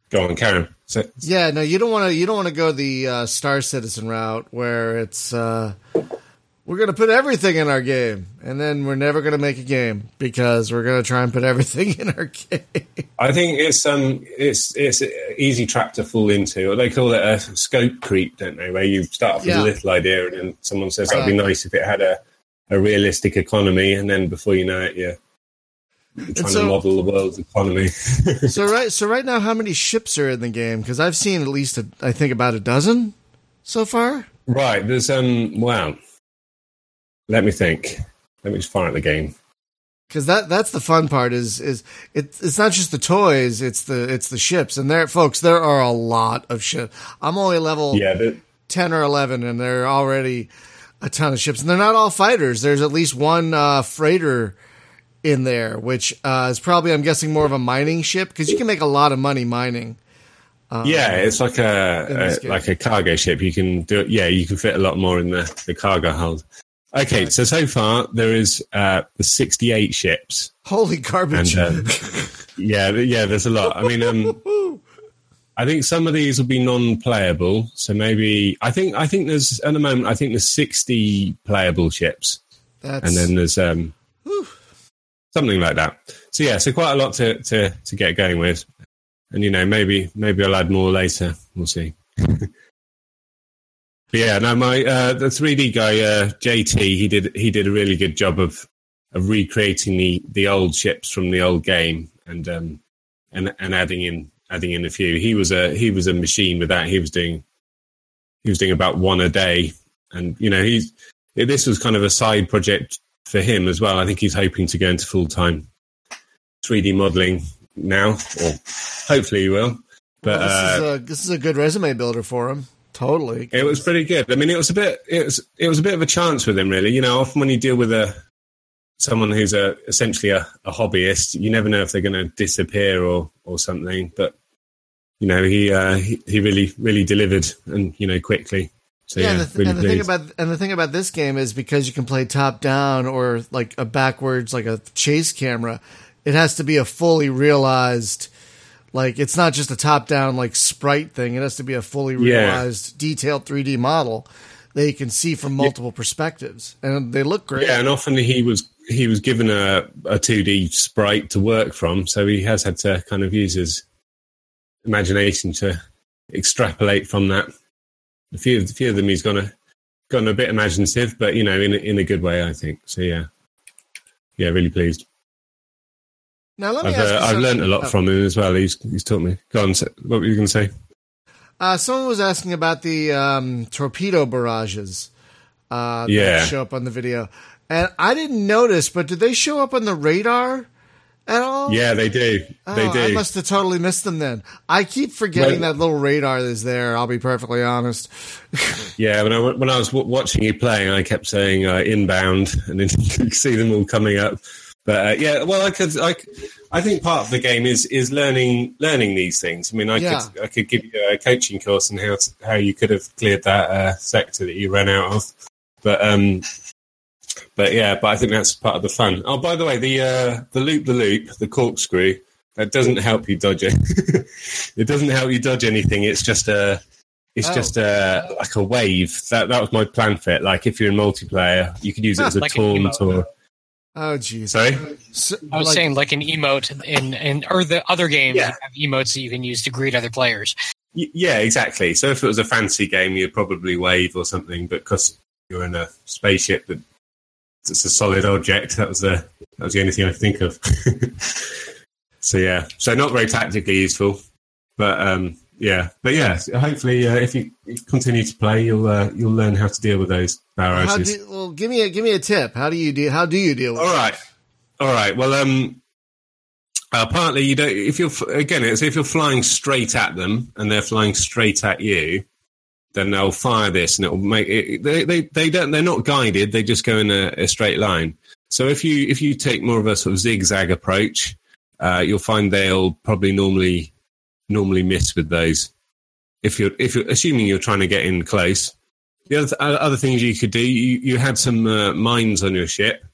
Go on, Karen. So, yeah, no, you don't want to. You don't want to go the uh, Star Citizen route where it's uh, we're going to put everything in our game, and then we're never going to make a game because we're going to try and put everything in our game. I think it's um, it's it's an easy trap to fall into. Or they call it a scope creep, don't they? Where you start off with yeah. a little idea, and then someone says that'd be nice if it had a, a realistic economy, and then before you know it, you're, you're trying so, to model the world's economy. so right, so right now, how many ships are in the game? Because I've seen at least a, I think about a dozen so far. Right, there's um, wow. Let me think. Let me just fire at the game. Because that—that's the fun part. Is is it's it's not just the toys. It's the it's the ships. And there, folks, there are a lot of ships. I'm only level yeah, but- ten or eleven, and there are already a ton of ships. And they're not all fighters. There's at least one uh, freighter in there, which uh, is probably, I'm guessing, more of a mining ship, because you can make a lot of money mining. Um, yeah, it's like a, a like a cargo ship. You can do it. Yeah, you can fit a lot more in the, the cargo hold. Okay, so so far there is uh, sixty-eight ships. Holy garbage! And, um, yeah, yeah, there's a lot. I mean, um, I think some of these will be non-playable. So maybe I think I think there's at the moment I think there's sixty playable ships, That's... and then there's um, something like that. So yeah, so quite a lot to, to, to get going with, and you know maybe maybe I'll add more later. We'll see. Yeah, no, my uh, the three D guy, uh, J T, he did he did a really good job of of recreating the, the old ships from the old game and um and and adding in adding in a few. He was a he was a machine with that. He was doing he was doing about one a day, and you know he's this was kind of a side project for him as well. I think he's hoping to go into full time three D modelling now, or hopefully he will. But well, this, uh, is a, this is a good resume builder for him. Totally, it was pretty good. I mean, it was a bit, it was, it was a bit of a chance with him, really. You know, often when you deal with a someone who's a essentially a, a hobbyist, you never know if they're going to disappear or or something. But you know, he uh, he, he really really delivered, and you know, quickly. So, yeah, yeah, and the, th- really and the thing about and the thing about this game is because you can play top down or like a backwards, like a chase camera. It has to be a fully realized. Like, it's not just a top-down, like, sprite thing. It has to be a fully realized, yeah. detailed three D model that you can see from multiple yeah. perspectives. And they look great. Yeah, and often he was he was given a, a two D sprite to work from, so he has had to kind of use his imagination to extrapolate from that. A few of, a few of them he's gone a, a bit imaginative, but, you know, in, in a good way, I think. So, yeah. Yeah, really pleased. Now, let me I've, ask you uh, I've learned a lot oh. from him as well. He's he's taught me. Go on, what were you going to say? Uh, someone was asking about the um, torpedo barrages uh, that yeah. show up on the video. And I didn't notice, but did they show up on the radar at all? Yeah, they do. Oh, they do. I must have totally missed them then. I keep forgetting well, that little radar is there, I'll be perfectly honest. yeah, when I, when I was w- watching you playing, I kept saying uh, inbound, and then you could see them all coming up. But uh, yeah, well, I could. I, I think part of the game is is learning learning these things. I mean, I yeah. could I could give you a coaching course on how to, how you could have cleared that uh, sector that you ran out of. But um, but yeah, but I think that's part of the fun. Oh, by the way, the uh, the loop the loop, the corkscrew, that doesn't help you dodge it. It doesn't help you dodge anything. It's just a it's oh. just a like a wave. That that was my plan for it. Like if you're in multiplayer, you could use it as a like taunt or. Though. Oh, geez. Sorry? So, I was like, saying like an emote, in, in, or the other games yeah. have emotes that you can use to greet other players. Y- yeah, exactly. So if it was a fancy game, you'd probably wave or something, but because you're in a spaceship that's a solid object, that was the, that was the only thing I could think of. So, yeah. So not very tactically useful, but um, yeah. But yeah, hopefully uh, if you continue to play, you'll uh, you'll learn how to deal with those barrages. Do, well, give me a give me a tip. How do you deal? How do you deal with? All right, that? all right. Well, um, uh, partly you don't. If you're again, it's if you're flying straight at them and they're flying straight at you, then they'll fire this and it'll make it. They they, they don't. They're not guided. They just go in a, a straight line. So if you if you take more of a sort of zigzag approach, uh, you'll find they'll probably normally normally miss with those. If you're, if you're assuming you're trying to get in close, the other, th- other things you could do, you, you had some uh, mines on your ship.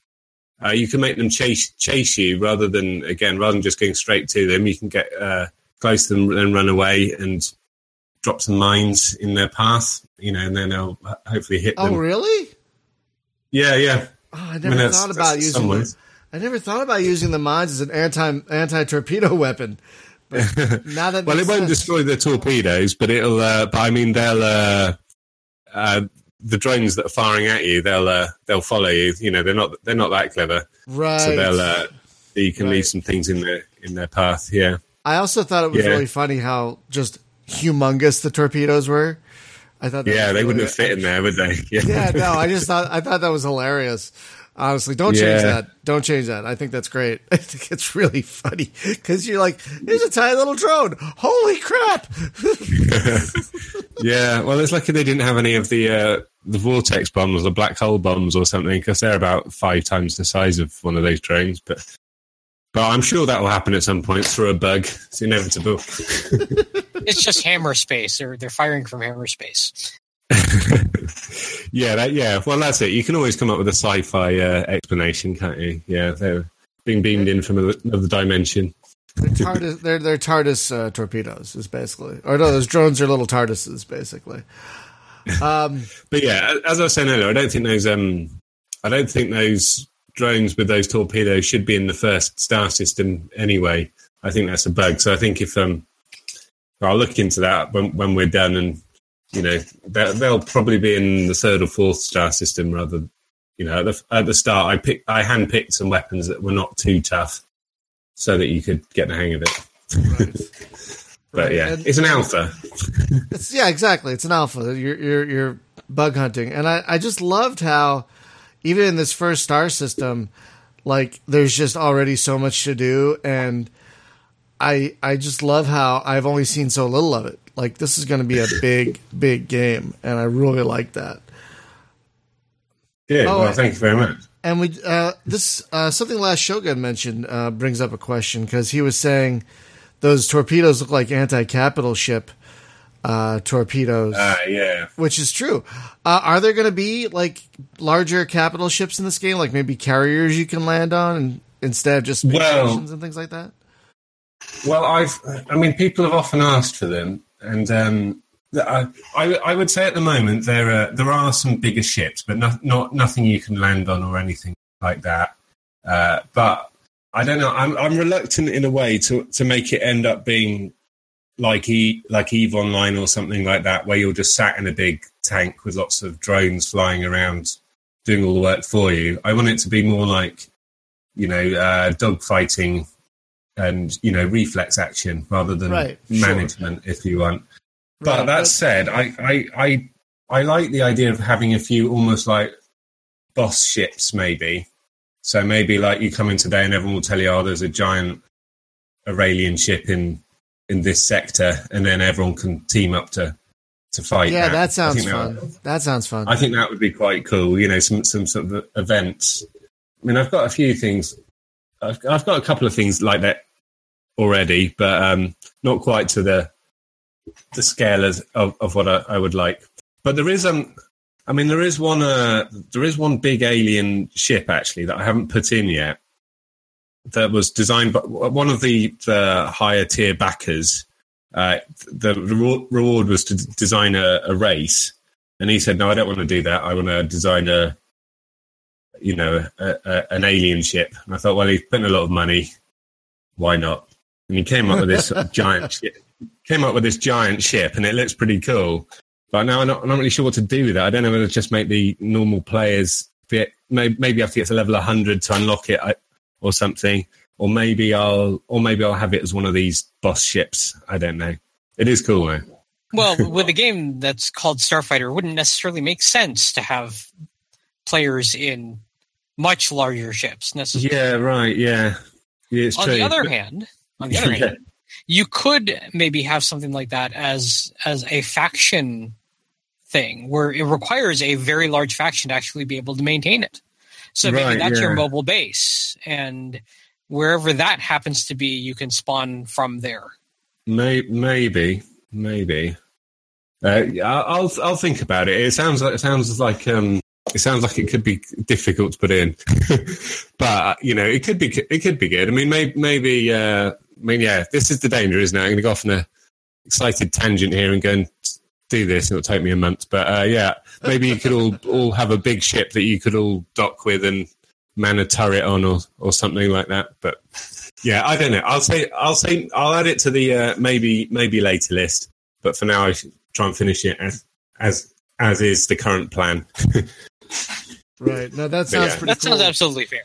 Uh, you can make them chase chase you rather than again rather than just going straight to them. You can get uh, close to them and run away and drop some mines in their path. You know, and then they'll hopefully hit. Oh, them. Oh, really? Yeah, yeah. Oh, I never I mean, thought about using. The, I never thought about using the mines as an anti anti torpedo weapon. But now that well, it won't sense. Destroy the torpedoes, but it'll. Uh, but I mean, they'll uh, uh, the drones that are firing at you. They'll uh, they'll follow you. You know, they're not they're not that clever, right? So they'll uh, you can right. leave some things in their in their path. Yeah. I also thought it was yeah. really funny how just humongous the torpedoes were. I thought, that yeah, was they really wouldn't have fit in there, would they? Yeah. yeah, no, I just thought I thought that was hilarious. Honestly, don't change yeah. that. Don't change that. I think that's great. I think it's really funny because you're like, there's a tiny little drone. Holy crap! yeah, well, it's lucky they didn't have any of the uh, the vortex bombs or black hole bombs or something because they're about five times the size of one of those drones. But but I'm sure that will happen at some point through a bug. It's inevitable. It's just hammer space. They're they're firing from hammer space. yeah, that, yeah. Well, that's it. You can always come up with a sci-fi uh, explanation, can't you? Yeah, they're being beamed in from another dimension. They're TARDIS, they're, they're TARDIS uh, torpedoes, is basically. Or no, those drones are little TARDISes, basically. Um, but yeah, as I was saying earlier, I don't think those. Um, I don't think those drones with those torpedoes should be in the first star system anyway. I think that's a bug. So I think if um, I'll look into that when when we're done and. you know, they'll probably be in the third or fourth star system rather. You know, at the, at the start, I pick, I handpicked some weapons that were not too tough, so that you could get the hang of it. Right. But right. yeah, and it's an alpha. It's, yeah, exactly. It's an alpha. You're you're, you're bug hunting, and I, I just loved how even in this first star system, like there's just already so much to do, and I I just love how I've only seen so little of it. Like this is going to be a big big game, and I really like that. Yeah, oh, well, thank you very much. And we uh, this uh, something last Shogun mentioned uh, brings up a question because he was saying those torpedoes look like anti-capital ship uh, torpedoes. Uh, yeah, which is true. Uh, are there going to be like larger capital ships in this game, like maybe carriers you can land on and, instead of just space well, stations and things like that? Well, I've I mean, people have often asked for them, and. Um, I, I, I would say at the moment there are there are some bigger ships, but not, not nothing you can land on or anything like that. Uh, but I don't know. I'm, I'm reluctant in a way to, to make it end up being like e like Eve Online or something like that, where you're just sat in a big tank with lots of drones flying around doing all the work for you. I want it to be more like you know uh, dogfighting and you know reflex action rather than right, management, sure. if you want. But right, that said, I, I I I like the idea of having a few almost like boss ships, maybe. So maybe like you come in today and everyone will tell you, oh, there's a giant Aurelian ship in, in this sector, and then everyone can team up to, to fight. Yeah, that, that sounds that fun. Would, that sounds fun. I think that would be quite cool, you know, some, some sort of events. I mean, I've got a few things. I've, I've got a couple of things like that already, but um, not quite to the... the scale of, of what I, I would like. But there is, um, I mean, there is one uh, there is one big alien ship, actually, that I haven't put in yet that was designed by one of the, the higher tier backers. Uh, the reward was to design a, a race. And he said, no, I don't want to do that. I want to design a, you know, a, a, an alien ship. And I thought, well, he's putting a lot of money. Why not? And he came up with this sort of giant ship. Came up with this giant ship, and it looks pretty cool. But now I'm not, I'm not really sure what to do with it. I don't know whether to just make the normal players fit. Maybe I have to get to level one hundred to unlock it, or something. Or maybe I'll, or maybe I'll have it as one of these boss ships. I don't know. It is cool, though. Well, with a game that's called Starfighter, it wouldn't necessarily make sense to have players in much larger ships necessarily. Yeah, right. Yeah. yeah it's on true. the other but, hand, on the other yeah. hand. You could maybe have something like that as as a faction thing, where it requires a very large faction to actually be able to maintain it. So maybe right, that's yeah. your mobile base, and wherever that happens to be, you can spawn from there. Maybe, maybe. Uh, I'll I'll think about it. It sounds like it sounds like um it sounds like it could be difficult to put in, but you know it could be it could be good. I mean, maybe maybe. Uh, I mean, yeah, this is the danger, isn't it? I'm going to go off on an excited tangent here and go and do this, and it'll take me a month. But, uh, yeah, maybe you could all all have a big ship that you could all dock with and man a turret on or, or something like that. But, yeah, I don't know. I'll say, I'll say, I'll add it to the uh, maybe maybe later list. But for now, I should try and finish it as as, as is the current plan. Right. No, that sounds yeah. pretty That cool. sounds absolutely fair.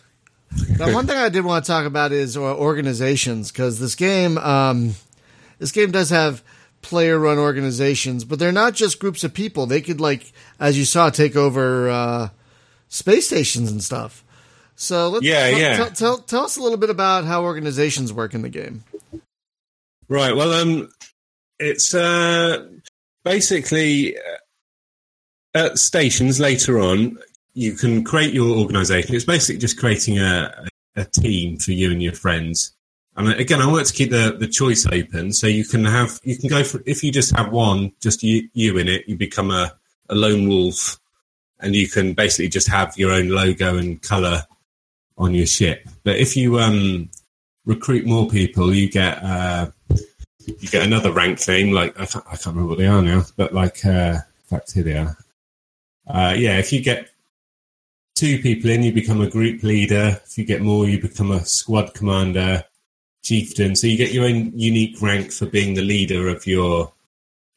Now, one thing I did want to talk about is organizations, because this game, um, this game does have player-run organizations, but they're not just groups of people. They could, like, as you saw, take over uh, space stations and stuff. So let's yeah, t- yeah. T- tell tell us a little bit about how organizations work in the game. Right. Well, um, it's uh, basically at stations later on. You can create your organisation. It's basically just creating a, a team for you and your friends. And again, I want to keep the, the choice open, so you can have you can go for if you just have one, just you, you in it, you become a, a lone wolf, and you can basically just have your own logo and colour on your ship. But if you um, recruit more people, you get uh, you get another rank name. Like I can't, I can't remember what they are now, but like uh, in fact here they are. Uh, yeah, if you get two people in, you become a group leader. If you get more, you become a squad commander, chieftain. So you get your own unique rank for being the leader of your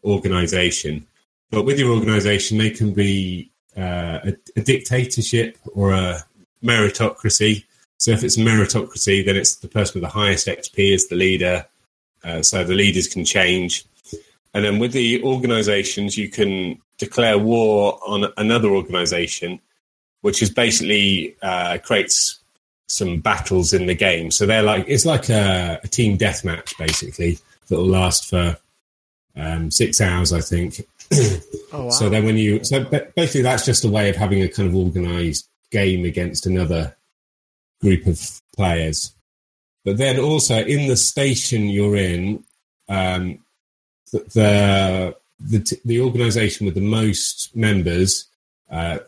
organisation. But with your organisation, they can be uh, a, a dictatorship or a meritocracy. So if it's meritocracy, then it's the person with the highest X P is the leader. Uh, so the leaders can change. And then with the organisations, you can declare war on another organisation, which is basically uh, creates some battles in the game. So they're like, it's like a, a team deathmatch, basically, that will last for um, six hours, I think. Oh, wow. So then when you, so basically that's just a way of having a kind of organised game against another group of players. But then also in the station you're in, um, the the the organisation with the most members uh,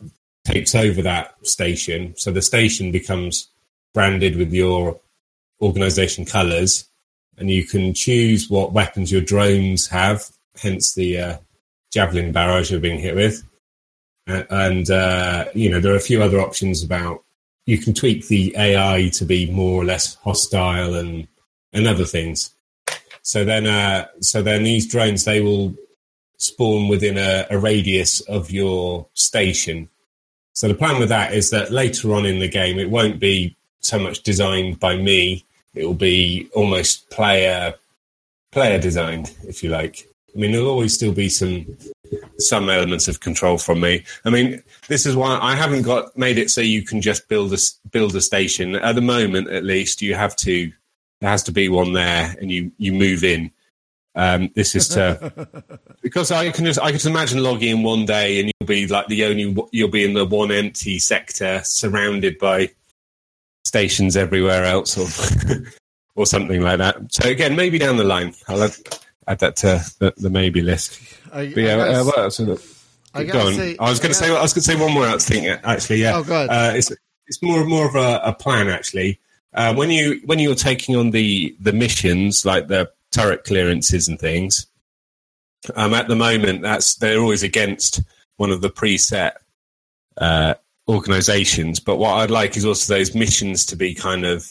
takes over that station. So the station becomes branded with your organisation colours, and you can choose what weapons your drones have. Hence the uh, javelin barrage you're being hit with, uh, and uh, you know there are a few other options about. You can tweak the A I to be more or less hostile and, and other things. So then, uh, so then these drones, they will spawn within a, a radius of your station. So the plan with that is that later on in the game, it won't be so much designed by me. It will be almost player player designed, if you like. I mean, there'll always still be some some elements of control from me. I mean, this is why I haven't got made it so you can just build a build a station at the moment. At least you have to. There has to be one there, and you, you move in. Um, this is to because I can just I can just imagine logging in one day, and you'll be like the only you'll be in the one empty sector surrounded by stations everywhere else, or or something like that. So again, maybe down the line, I'll have, add that to the, the maybe list. I, but yeah, I gotta, uh, what else? I go say, I was going to say. I was going to say one more else thing. Actually, yeah. Oh, go ahead. Uh, it's it's more more of a, a plan. Actually, uh, when you when you're taking on the the missions like the turret clearances and things, um, at the moment that's they're always against one of the preset uh, organizations. But what I'd like is also those missions to be kind of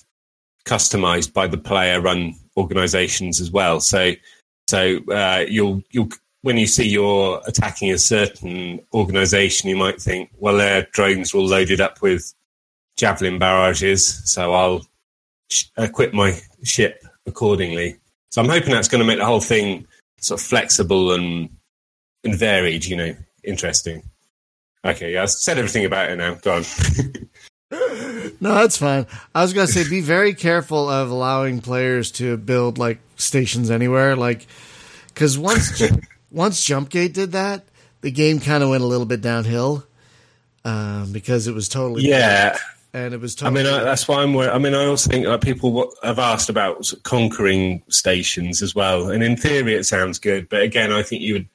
customized by the player-run organizations as well. So. So uh, you'll you'll when you see you're attacking a certain organisation, you might think, well, their drones were loaded up with javelin barrages, so I'll sh- equip my ship accordingly. So I'm hoping that's going to make the whole thing sort of flexible and and varied, you know, interesting. Okay, yeah, I said everything about it now. Go on. No, that's fine. I was going to say, be very careful of allowing players to build like stations anywhere. Like, because once, once Jumpgate did that, the game kind of went a little bit downhill um, because it was totally. Yeah. Bad, and it was totally. I mean, I, that's why I'm worried. I mean, I also think like, people have asked about conquering stations as well. And in theory, it sounds good. But again, I think you would.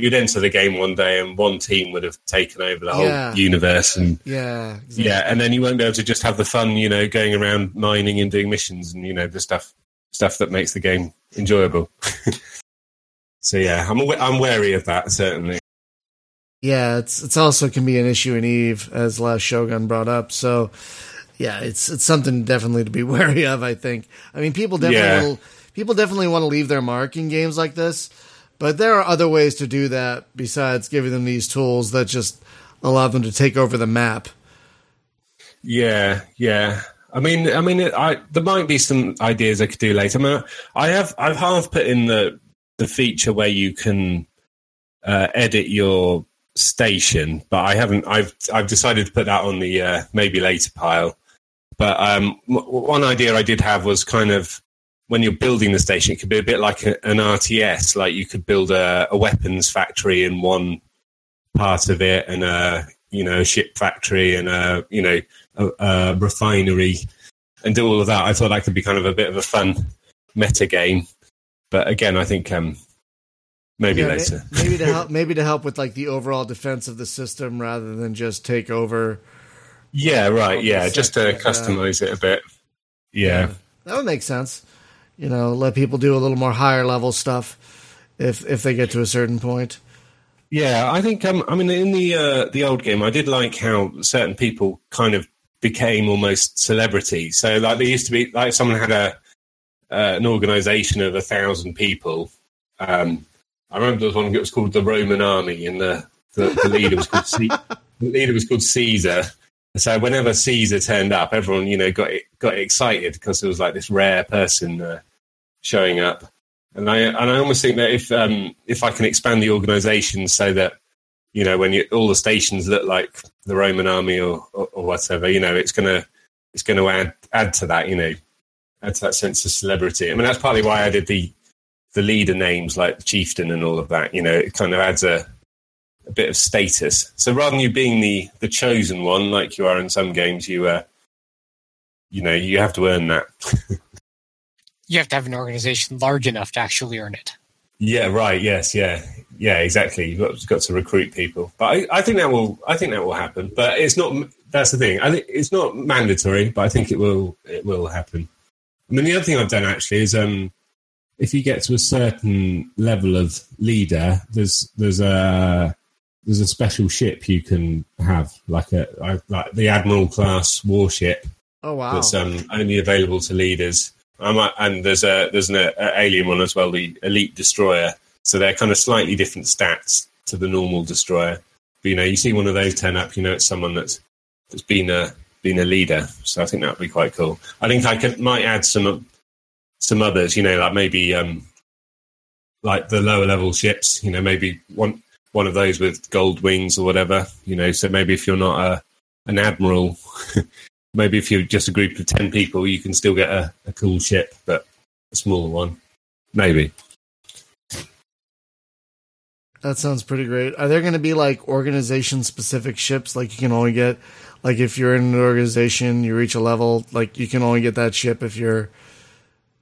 You'd enter the game one day and one team would have taken over the whole yeah. universe. and Yeah. Exactly. Yeah. And then you won't be able to just have the fun, you know, going around mining and doing missions and, you know, the stuff stuff that makes the game enjoyable. So, yeah, I'm I'm wary of that, certainly. Yeah, it's it's also can be an issue in Eve, as Last Shogun brought up. So, yeah, it's it's something definitely to be wary of, I think. I mean, people definitely yeah. will, people definitely want to leave their mark in games like this. But there are other ways to do that besides giving them these tools that just allow them to take over the map. Yeah, yeah. I mean, I mean, I, there might be some ideas I could do later. I mean, I have, I've half put in the the feature where you can uh, edit your station, but I haven't. I've I've decided to put that on the uh, maybe later pile. But um, w- one idea I did have was kind of. When you're building the station, it could be a bit like a, an R T S. Like you could build a, a weapons factory in one part of it, and a you know a ship factory, and a you know a, a refinery, and do all of that. I thought that could be kind of a bit of a fun meta game. But again, I think um, maybe yeah, later. Maybe to help. Maybe to help with like the overall defense of the system, rather than just take over. Yeah. Right. Yeah. Just to customize it a bit. Yeah. yeah. That would make sense. You know, let people do a little more higher level stuff if if they get to a certain point. Yeah, I think um, I mean in the uh, the old game, I did like how certain people kind of became almost celebrities. So like there used to be like someone had a uh, an organisation of a thousand people, um, I remember there was one that was called the Roman army, and the, the, the leader was called C- the leader was called Caesar. So whenever Caesar turned up, everyone, you know, got got excited because there was like this rare person uh, showing up. And I and I almost think that if um, if I can expand the organisation so that, you know, when you, all the stations look like the Roman army or, or, or whatever, you know, it's gonna it's gonna add add to that, you know, add to that sense of celebrity. I mean, that's partly why I did the the leader names like chieftain and all of that. You know, it kind of adds a a bit of status. So rather than you being the the chosen one like you are in some games, you uh, you know, you have to earn that. You have to have an organization large enough to actually earn it. Yeah, right. Yes, yeah, yeah. Exactly. You've got, you've got to recruit people, but I, I think that will. I think that will happen. But it's not. That's the thing. I think it's not mandatory, but I think it will. It will happen. I mean, the other thing I've done actually is, um, if you get to a certain level of leader, there's there's a there's a special ship you can have, like a like the Admiral class warship. Oh wow! That's um, only available to leaders. I might, and there's a there's an a, a alien one as well, the Elite Destroyer. So they're kind of slightly different stats to the normal destroyer. But you know, you see one of those turn up, you know, it's someone that's that's been a been a leader. So I think that would be quite cool. I think I could, might add some some others. You know, like maybe um, like the lower level ships. You know, maybe one one of those with gold wings or whatever. You know, so maybe if you're not a an admiral. Maybe if you're just a group of ten people, you can still get a, a cool ship, but a smaller one. Maybe. That sounds pretty great. Are there going to be, like, organization-specific ships? Like, you can only get... Like, if you're in an organization, you reach a level, like, you can only get that ship if you're...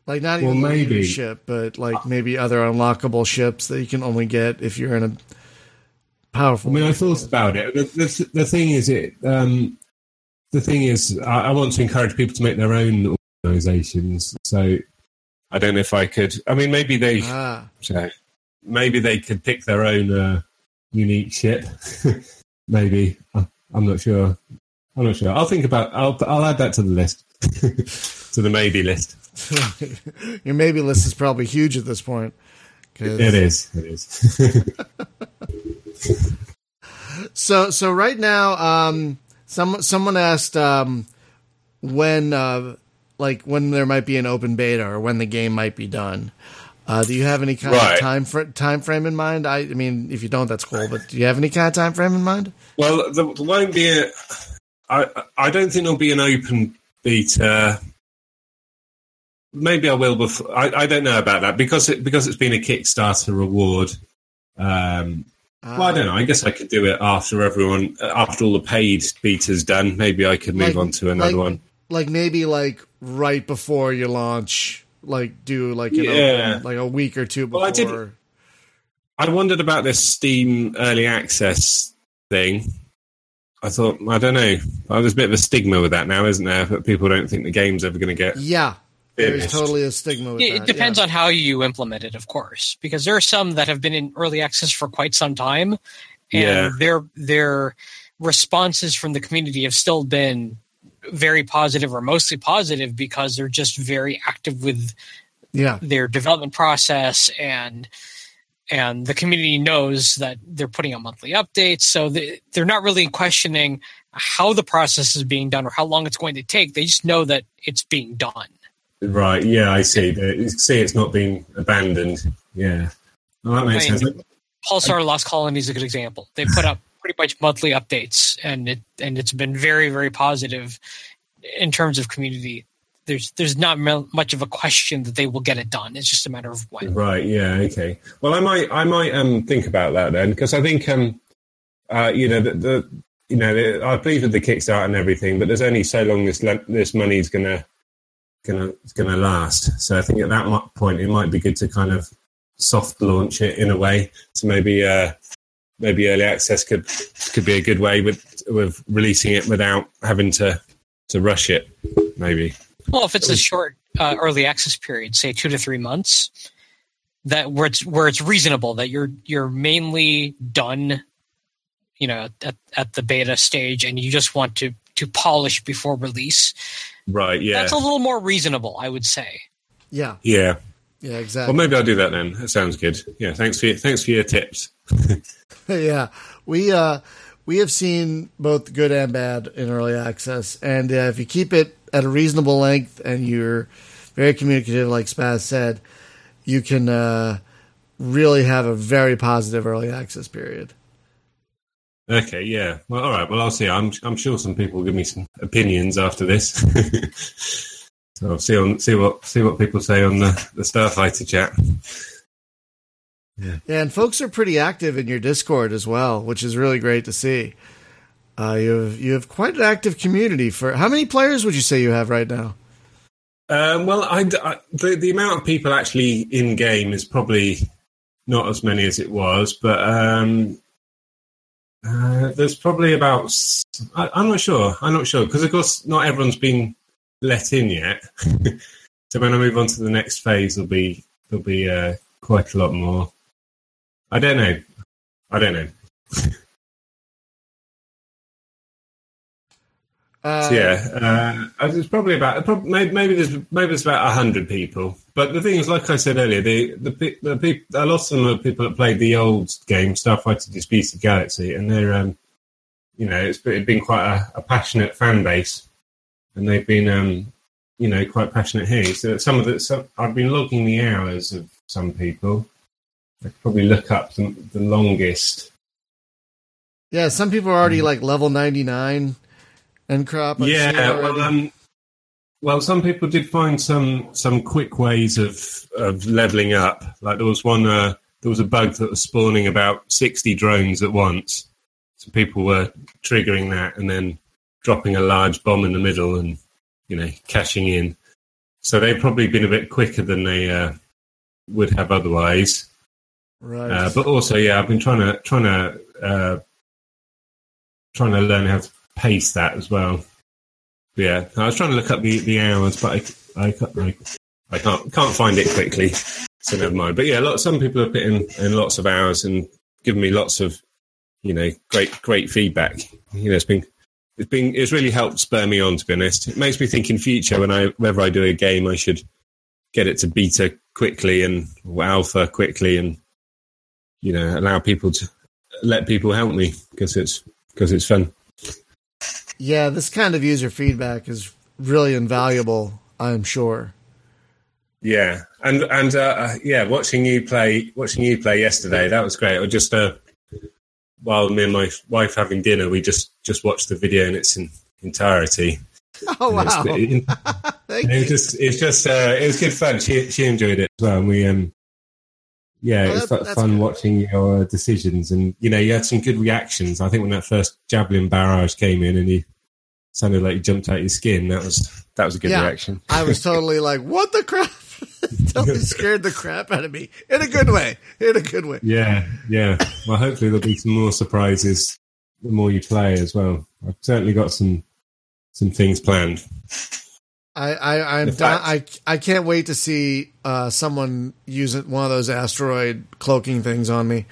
Like, not even well, maybe. a ship, but, like, maybe other unlockable ships that you can only get if you're in a powerful... I mean, I thought about it. The, the, the thing is, it... Um, The thing is, I want to encourage people to make their own organisations. So I don't know if I could. I mean, maybe they, ah. so maybe they could pick their own uh, unique ship. Maybe I'm not sure. I'm not sure. I'll think about. I'll I'll add that to the list, to the maybe list. Your maybe list is probably huge at this point. It is. It is. so so right now. Um, Some someone asked um, when, uh, like, when there might be an open beta or when the game might be done. Uh, do you have any kind right. of time fr- time frame in mind? I, I mean, if you don't, that's cool. But do you have any kind of time frame in mind? Well, there won't be a. I I don't think there'll be an open beta. Maybe I will. Before I, I don't know about that because it, because it's been a Kickstarter reward. Um, Well, I don't know. I guess I could do it after everyone, after all the paid beta's done. Maybe I could move like, on to another like, one. Like maybe like right before you launch, like do like an yeah. open, like a week or two before. Well, I, did, I wondered about this Steam early access thing. I thought, I don't know. Well, there's a bit of a stigma with that now, isn't there? But people don't think the game's ever going to get. Yeah. There's totally a stigma with it that. It depends yeah. on how you implement it, of course, because there are some that have been in early access for quite some time, and yeah. their their responses from the community have still been very positive or mostly positive because they're just very active with yeah. their development process, and and the community knows that they're putting out monthly updates, so they, they're not really questioning how the process is being done or how long it's going to take. They just know that it's being done. Right, yeah, I see. You see it's not being abandoned. Yeah. Well, that makes I mean, sense. Pulsar Lost Colony is a good example. They put up pretty much monthly updates, and, it, and it's been very, very positive in terms of community. There's there's not much of a question that they will get it done. It's just a matter of when. Right, yeah, okay. Well, I might I might um, think about that then, because I think, um, uh, you know, the, the you know the, I believe in the Kickstarter and everything, but there's only so long this this money's going to Gonna, it's gonna last. So I think at that point it might be good to kind of soft launch it in a way. So maybe uh, maybe early access could could be a good way with with releasing it without having to to rush it. Maybe. Well, if it's a short uh, early access period, say two to three months, that where it's where it's reasonable that you're you're mainly done, you know, at at the beta stage, and you just want to to polish before release. Right, yeah. That's a little more reasonable, I would say. Yeah. Yeah. Yeah, exactly. Well, maybe I'll do that then. That sounds good. Yeah, thanks for your, thanks for your tips. Yeah, we uh, we have seen both good and bad in early access, and uh, if you keep it at a reasonable length and you're very communicative, like Spaz said, you can uh, really have a very positive early access period. Okay, yeah. Well, all right. Well, I'll see. I'm I'm sure some people will give me some opinions after this. So I'll see on see what see what people say on the, the Starfighter chat. Yeah. Yeah, and folks are pretty active in your Discord as well, which is really great to see. Uh, you have you have quite an active community. For how many players would you say you have right now? Um, well, I, I, the the amount of people actually in game is probably not as many as it was, but um, uh, there's probably about I, I'm not sure. I'm not sure because of course not everyone's been let in yet. So when I move on to the next phase, there'll be there'll be uh, quite a lot more. I don't know. I don't know. uh, so yeah, uh, it's probably about probably, maybe, maybe there's maybe there's about a hundred people. But the thing is, like I said earlier, the the, the people, a lot of them are people that played the old game, Starfighter Disputed Galaxy, and they're um, you know, it's been quite a, a passionate fan base. And they've been, um, you know, quite passionate here. So some of the, some, I've been logging the hours of some people. I could probably look up the, the longest. Yeah, some people are already um, like level ninety-nine and crap. I've yeah, well, um, well, some people did find some some quick ways of of leveling up. Like there was one, uh, there was a bug that was spawning about sixty drones at once. So people were triggering that and then dropping a large bomb in the middle and, you know, cashing in. So they've probably been a bit quicker than they uh, would have otherwise. Right. Uh, but also, yeah, I've been trying to trying to uh, trying to learn how to pace that as well. But yeah, I was trying to look up the, the hours, but I I can't, I, I can't can't find it quickly. So never mind. But yeah, lot some people have put in, in lots of hours and given me lots of, you know, great great feedback. You know, it's been. It's been it's really helped spur me on, to be honest. It makes me think in future when I whenever I do a game, I should get it to beta quickly and or alpha quickly, and you know allow people to let people help me because it's because it's fun. Yeah, this kind of user feedback is really invaluable, I'm sure. Yeah, and and uh, yeah, watching you play watching you play yesterday, that was great. Or just a. Uh, While me and my wife having dinner, we just, just watched the video in its in, entirety. Oh wow! It's it, it just it's just uh, it was good fun. She she enjoyed it as well. And we um yeah, oh, it was that, fun good. Watching your decisions, and you know you had some good reactions. I think when that first javelin barrage came in, and you sounded like you jumped out your skin. That was that was a good yeah, reaction. I was totally like, what the crap? Totally scared the crap out of me in a good way. In a good way. Yeah, yeah. Well, hopefully there'll be some more surprises the more you play as well. I've certainly got some some things planned. I I I'm done, I I can't wait to see uh, someone use one of those asteroid cloaking things on me.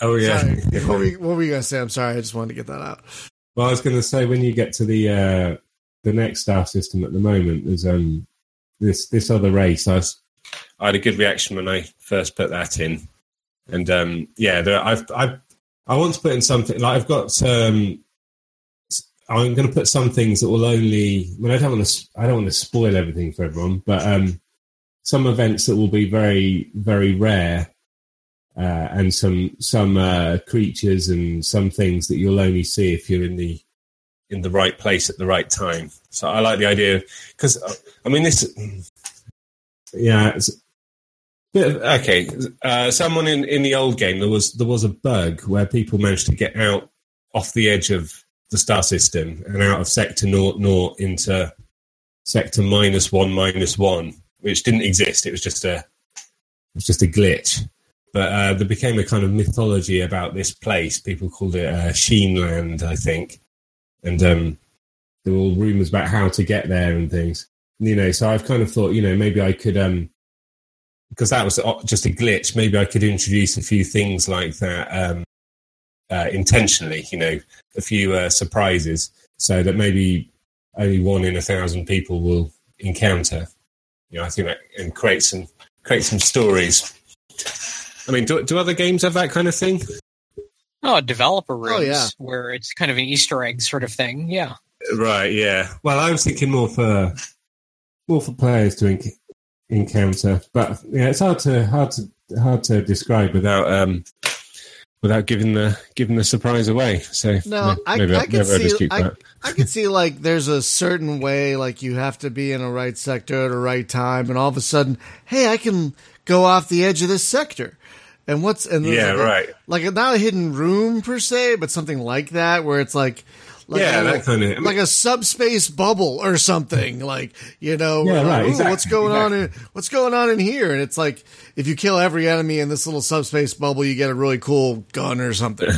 Oh yeah. What were, you, what were you gonna say? I'm sorry. I just wanted to get that out. Well, I was gonna say when you get to the uh, the next star system at the moment, there's um. This this other race, I, was, I had a good reaction when I first put that in, and um, yeah, there, I've I I want to put in something like I've got. Um, I'm going to put some things that will only. I mean, I don't want to. I don't want to spoil everything for everyone, but um, some events that will be very very rare, uh, and some some uh, creatures and some things that you'll only see if you're in the. in the right place at the right time. So I like the idea of, because I mean this, yeah, it's a bit of, okay. Uh, someone in, in the old game, there was, there was a bug where people managed to get out off the edge of the star system and out of sector naught naught into sector minus one minus one, which didn't exist. It was just a, it was just a glitch. But uh, there became a kind of mythology about this place. People called it uh, Sheenland, I think. And um, there were all rumours about how to get there and things, you know. So I've kind of thought, you know, maybe I could, um, because that was just a glitch. Maybe I could introduce a few things like that um, uh, intentionally, you know, a few uh, surprises, so that maybe only one in a thousand people will encounter. You know, I think that and create some create some stories. I mean, do, do other games have that kind of thing? Oh, developer rooms, oh, yeah. where it's kind of an Easter egg sort of thing, yeah. Right, yeah. Well, I was thinking more for more for players to en- encounter, but yeah, it's hard to hard to hard to describe without um without giving the giving the surprise away. So no, I, maybe I, I could see I, I could see like there's a certain way, like you have to be in a right sector at a right time, and all of a sudden, hey, I can go off the edge of this sector. And what's and yeah, like, right. like not a hidden room per se, but something like that where it's like, like yeah, that kind of, I mean, like a subspace bubble or something. Like, you know, yeah, right, exactly, what's going exactly. on? In, what's going on in here? And it's like if you kill every enemy in this little subspace bubble, you get a really cool gun or something.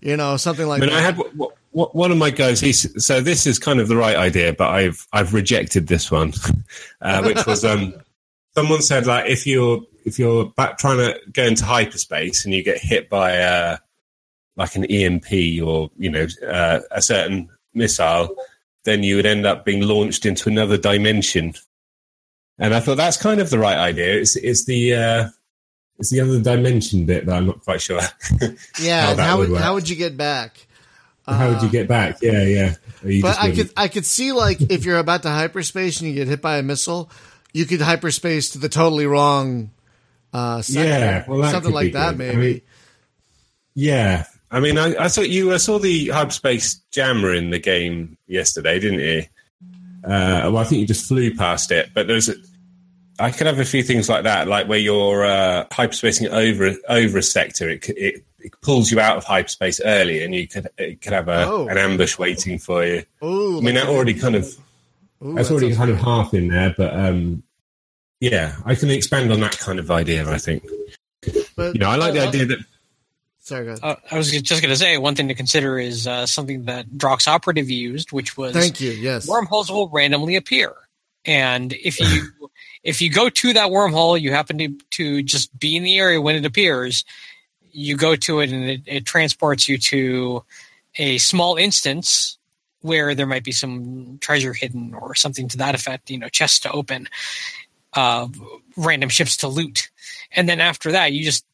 You know, something like. I mean, that. I had w- w- one of my guys. He's, so this is kind of the right idea, but I've I've rejected this one, uh, which was um, someone said like if you're. If you're back trying to go into hyperspace and you get hit by a, like an E M P or, you know, uh, a certain missile, then you would end up being launched into another dimension. And I thought that's kind of the right idea. It's, it's the uh, it's the other dimension bit that I'm not quite sure. Yeah, how, and how would how would you get back? How would you get back? Yeah, yeah. But I could I could see like if you're about to hyperspace and you get hit by a missile, you could hyperspace to the totally wrong. Uh, yeah, well, that something like that, good. Maybe. I mean, yeah, I mean, I, I saw you. I saw the hyperspace jammer in the game yesterday, didn't you? Uh, well, I think you just flew past it, but there's. A, I could have a few things like that, like where you're uh, hyperspacing over over a sector. It, it it pulls you out of hyperspace early, and you could it could have a oh. an ambush waiting for you. Ooh, I mean, that already kind of. Ooh, that's, that's already kind of half in there, but. um Yeah, I can expand on that kind of idea, I think. But, you know, I like the uh, idea that... Sorry, go ahead. Uh, I was just going to say, one thing to consider is uh, something that Drox Operative used, which was... Thank you, yes. Wormholes will randomly appear. And if you if you go to that wormhole, you happen to, to just be in the area when it appears, you go to it and it, it transports you to a small instance... where there might be some treasure hidden or something to that effect, you know, chests to open... Uh, random ships to loot, and then after that, you just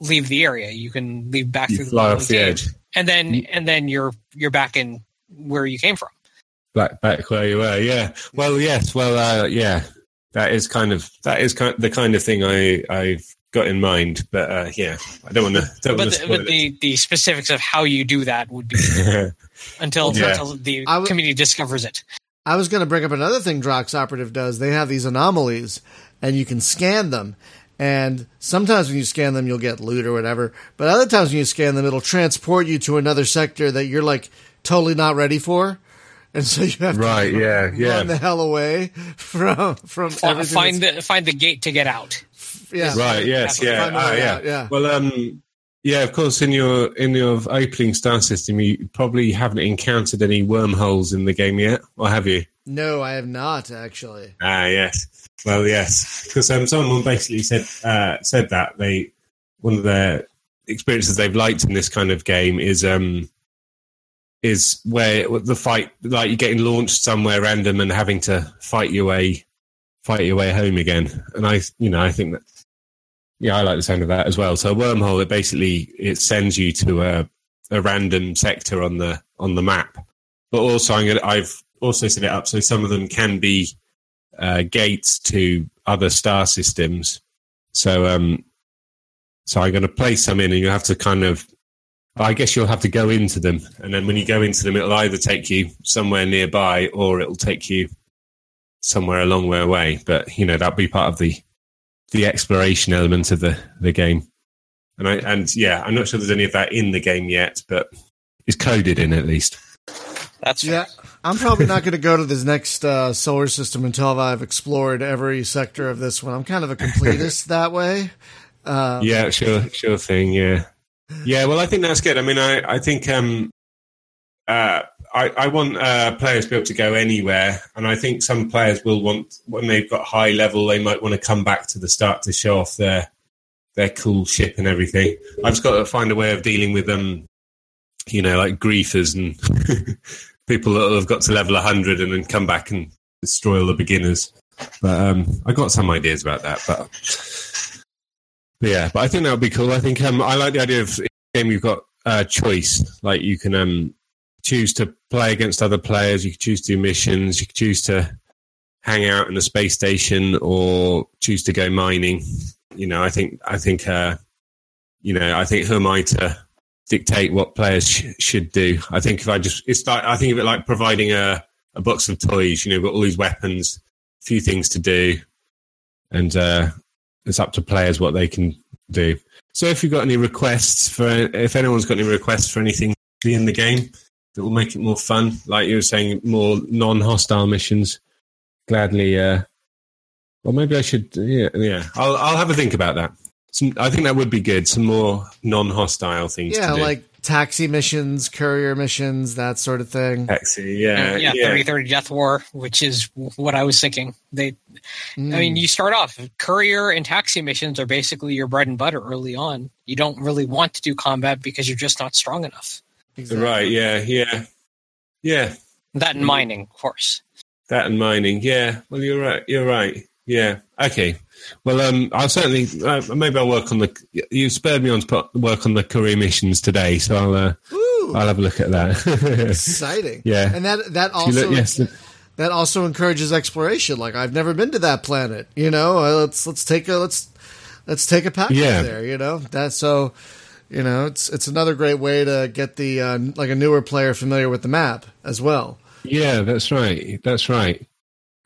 leave the area. You can leave back you through fly the, off the edge, and then and then you're you're back in where you came from. Back back where you were, yeah. Well, yes, well, uh, yeah. That is kind of that is kind of the kind of thing I I've got in mind, but uh, yeah, I don't want to. Don't but the, but the, the specifics of how you do that would be until yeah. until the w- community discovers it. I was going to bring up another thing Drox Operative does. They have these anomalies, and you can scan them. And sometimes when you scan them, you'll get loot or whatever. But other times when you scan them, it'll transport you to another sector that you're, like, totally not ready for. And so you have right, to yeah, run yeah. the hell away from, from everything. Find the, find the gate to get out. Yeah. Right, yes, yeah. Yeah. Uh, yeah. Out, yeah. Well, um... yeah, of course. In your in your opening star system, you probably haven't encountered any wormholes in the game yet, or have you? No, I have not actually. Ah, yes. Well, yes, because um, someone basically said uh, said that they one of their experiences they've liked in this kind of game is um is where the fight, like you're getting launched somewhere random and having to fight your way fight your way home again. And I, you know, I think that. Yeah, I like the sound of that as well. So a wormhole, it basically it sends you to a, a random sector on the on the map. But also, I'm gonna, I've also set it up so some of them can be uh, gates to other star systems. So, um, so I'm going to place some in, and you have to kind of, I guess you'll have to go into them, and then when you go into them, it'll either take you somewhere nearby or it'll take you somewhere a long way away. But you know, that'll be part of the. the exploration element of the, the game. And I, and yeah, I'm not sure there's any of that in the game yet, but it's coded in at least. That's yeah. I'm probably not going to go to this next uh, solar system until I've explored every sector of this one. I'm kind of a completist that way. Um, yeah, sure, sure thing. Yeah. Yeah. Well, I think that's good. I mean, I, I think, um, uh, I, I want uh, players to be able to go anywhere, and I think some players will want, when they've got high level, they might want to come back to the start to show off their their cool ship and everything. I've just got to find a way of dealing with them, um, you know, like griefers and people that have got to level one hundred and then come back and destroy all the beginners. But um, I got some ideas about that. But, but yeah, but I think that would be cool. I think um, I like the idea of game. You've got uh, choice. Like you can um, choose to play against other players. You can choose to do missions. You can choose to hang out in the space station or choose to go mining. You know, I think I think uh, you know, I think who am I to dictate what players sh- should do? I think if I just it's like I think of it like providing a, a box of toys. You know, you've got all these weapons, few things to do, and uh, it's up to players what they can do. So, if you've got any requests for, if anyone's got any requests for anything in the game that will make it more fun, like you were saying, more non-hostile missions, gladly. Uh, well, maybe I should. Yeah, yeah. I'll I'll have a think about that. Some, I think that would be good. Some more non-hostile things. Yeah, to do. Like taxi missions, courier missions, that sort of thing. Taxi, yeah, yeah. yeah. thirty thirty Death War, which is what I was thinking. They, mm. I mean, you start off courier and taxi missions are basically your bread and butter early on. You don't really want to do combat because you're just not strong enough. Exactly. Right? Yeah, yeah, yeah. That and mining, of course. That and mining, yeah. Well, you're right. You're right. Yeah. Okay. Well, um, I'll certainly uh, maybe I'll work on the. You spurred me on to work on the career missions today, so I'll uh, I'll have a look at that. Exciting, yeah. And that that also look, yes. that also encourages exploration. Like I've never been to that planet, you know. Let's let's take a let's let's take a package yeah. there, you know. That so, you know, it's it's another great way to get the uh, like a newer player familiar with the map as well. Yeah, that's right. That's right.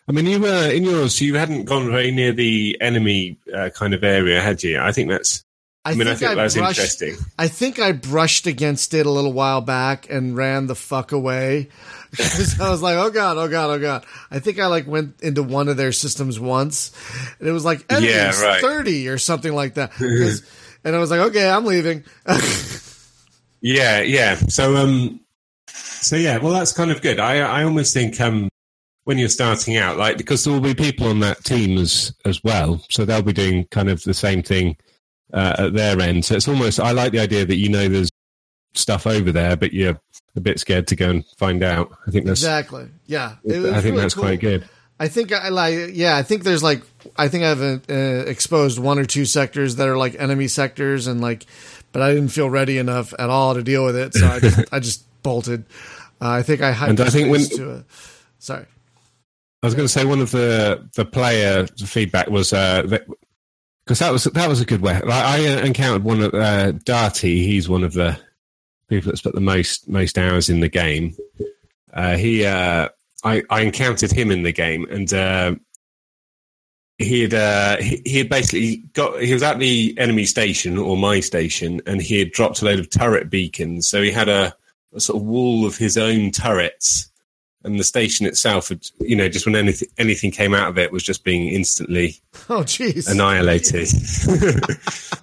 I mean, you were in yours. You hadn't gone very near the enemy uh, kind of area, had you? I think that's. I, I mean, think I think I that's brushed, interesting. I think I brushed against it a little while back and ran the fuck away. I was like, oh god, oh god, oh god. I think I like went into one of their systems once, and it was like enemies yeah, right. thirty or something like that. And I was like, okay, I'm leaving. yeah, yeah. So, um, so yeah. Well, that's kind of good. I, I almost think, um. when you're starting out, like because there will be people on that team as as well, so they'll be doing kind of the same thing uh, at their end. So it's almost I like the idea that you know there's stuff over there, but you're a bit scared to go and find out. I think that's exactly yeah. I think really that's cool. Quite good. I think I like yeah. I think there's like I think I've uh, exposed one or two sectors that are like enemy sectors, and like, but I didn't feel ready enough at all to deal with it, so I just, I just bolted. Uh, I think I hyped I think when, to a, sorry. I was going to say one of the, the player feedback was uh, that because that was that was a good way. Like, I encountered one of uh, Darty. He's one of the people that spent the most most hours in the game. Uh, he uh, I I encountered him in the game, and uh, he had uh, he, he had basically got he was at the enemy station or my station, and he had dropped a load of turret beacons. So he had a, a sort of wall of his own turrets. And the station itself, had, you know, just when anything anything came out of it was just being instantly oh, geez. annihilated.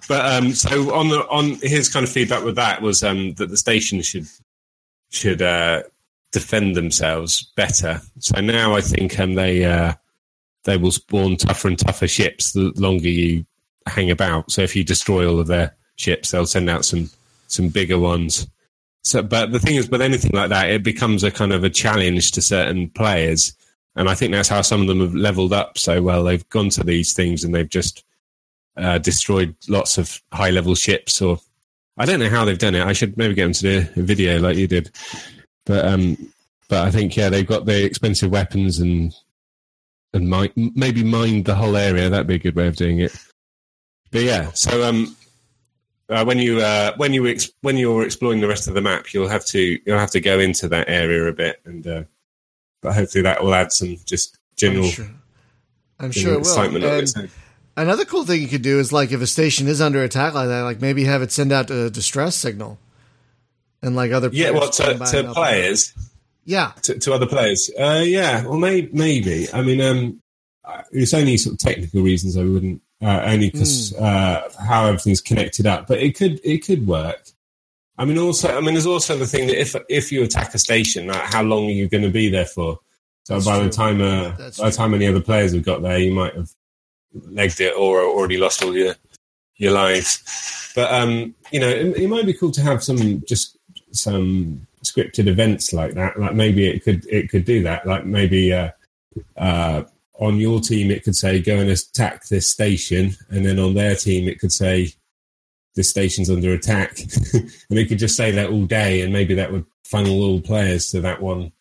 But um, so on the on his kind of feedback with that was um, that the station should should uh, defend themselves better. So now I think um, they uh, they will spawn tougher and tougher ships the longer you hang about. So if you destroy all of their ships, they'll send out some some bigger ones. So, but the thing is, with anything like that, it becomes a kind of a challenge to certain players, and I think that's how some of them have leveled up so well. They've gone to these things and they've just uh, destroyed lots of high-level ships. Or I don't know how they've done it. I should maybe get them to do a video like you did. But um, but I think yeah, they've got the expensive weapons and and mi- maybe mine the whole area. That'd be a good way of doing it. But yeah, so um. Uh, when you uh, when you ex- when you're exploring the rest of the map, you'll have to you'll have to go into that area a bit, and uh, but hopefully that will add some just general. I'm sure, I'm general sure it excitement will. And it. Another cool thing you could do is like if a station is under attack like that, like maybe have it send out a distress signal, and like other players yeah, well to, to players, yeah, to, to other players, uh, yeah, well maybe maybe I mean um, it's only sort of technical reasons I wouldn't. Uh, only because mm. uh, how everything's connected up, but it could it could work. I mean, also, I mean, there's also the thing that if if you attack a station, like, how long are you going to be there for? So that's by true. the time uh, by true. the time any other players have got there, you might have legged it or already lost all your your lives. But um, you know, it, it might be cool to have some just some scripted events like that. Like maybe it could it could do that. Like maybe. Uh, uh, on your team it could say, go and attack this station, and then on their team it could say, this station's under attack. And it could just say that all day, and maybe that would funnel all players to that one.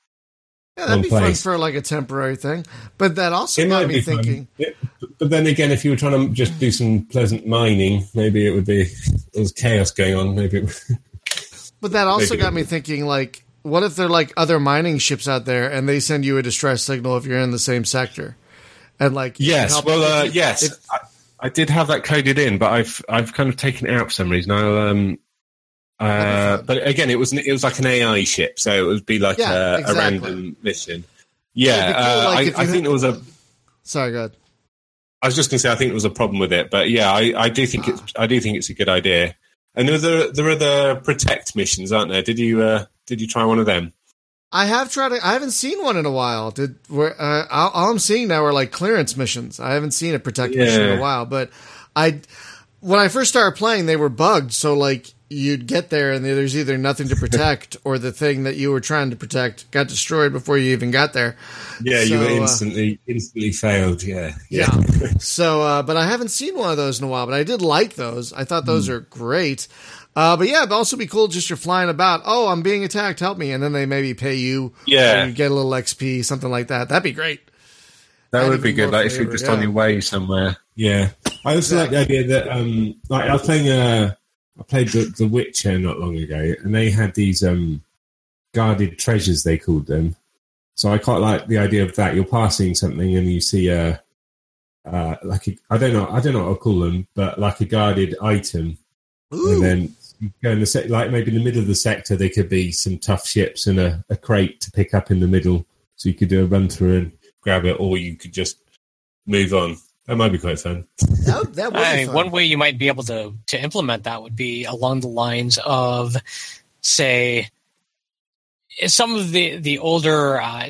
Yeah, that'd be place. fun for like a temporary thing. But that also it got me thinking. Yeah. But then again, if you were trying to just do some pleasant mining, maybe it would be, there was chaos going on. Maybe. It would... But that also maybe got me thinking, like, what if there are like other mining ships out there and they send you a distress signal if you're in the same sector? And like, yes, well, uh, yes, if, I, I did have that coded in, but I've I've kind of taken it out for some reason. I'll. Um, Uh, but again, it was an, it was like an A I ship, so it would be like yeah, a, exactly. a random mission. Yeah, yeah uh, like I, I think there was a. Sorry, go ahead. I was just going to say I think there was a problem with it, but yeah, I, I do think ah. it's I do think it's a good idea. And there are there are the protect missions, aren't there? Did you uh, did you try one of them? I have tried. I haven't seen one in a while. Did where uh, all, all I'm seeing now are like clearance missions. I haven't seen a protect yeah. mission in a while, but I when I first started playing, they were bugged. So like. You'd get there and there's either nothing to protect or the thing that you were trying to protect got destroyed before you even got there. Yeah, so, you were instantly uh, instantly failed, yeah. Yeah. yeah. So, uh, but I haven't seen one of those in a while, but I did like those. I thought those mm. are great. Uh, but yeah, it'd also be cool just you're flying about, oh, I'm being attacked, help me, and then they maybe pay you. Yeah. And you get a little X P, something like that. That'd be great. That That'd would be good, like favor, if you're just yeah. on your way somewhere. Yeah. I also exactly. like the idea that, um, like, I was playing a... I played the, the Witcher not long ago, and they had these um, guarded treasures, they called them. So I quite like the idea of that. You're passing something, and you see a uh, like a, I don't know, I don't know what I'll call them, but like a guarded item. Ooh. And then you go in the se- like maybe in the middle of the sector, there could be some tough ships and a, a crate to pick up in the middle, so you could do a run through and grab it, or you could just move on. That might be quite fun. That, that would I mean, fun. One way you might be able to, to implement that would be along the lines of, say, some of the, the older uh,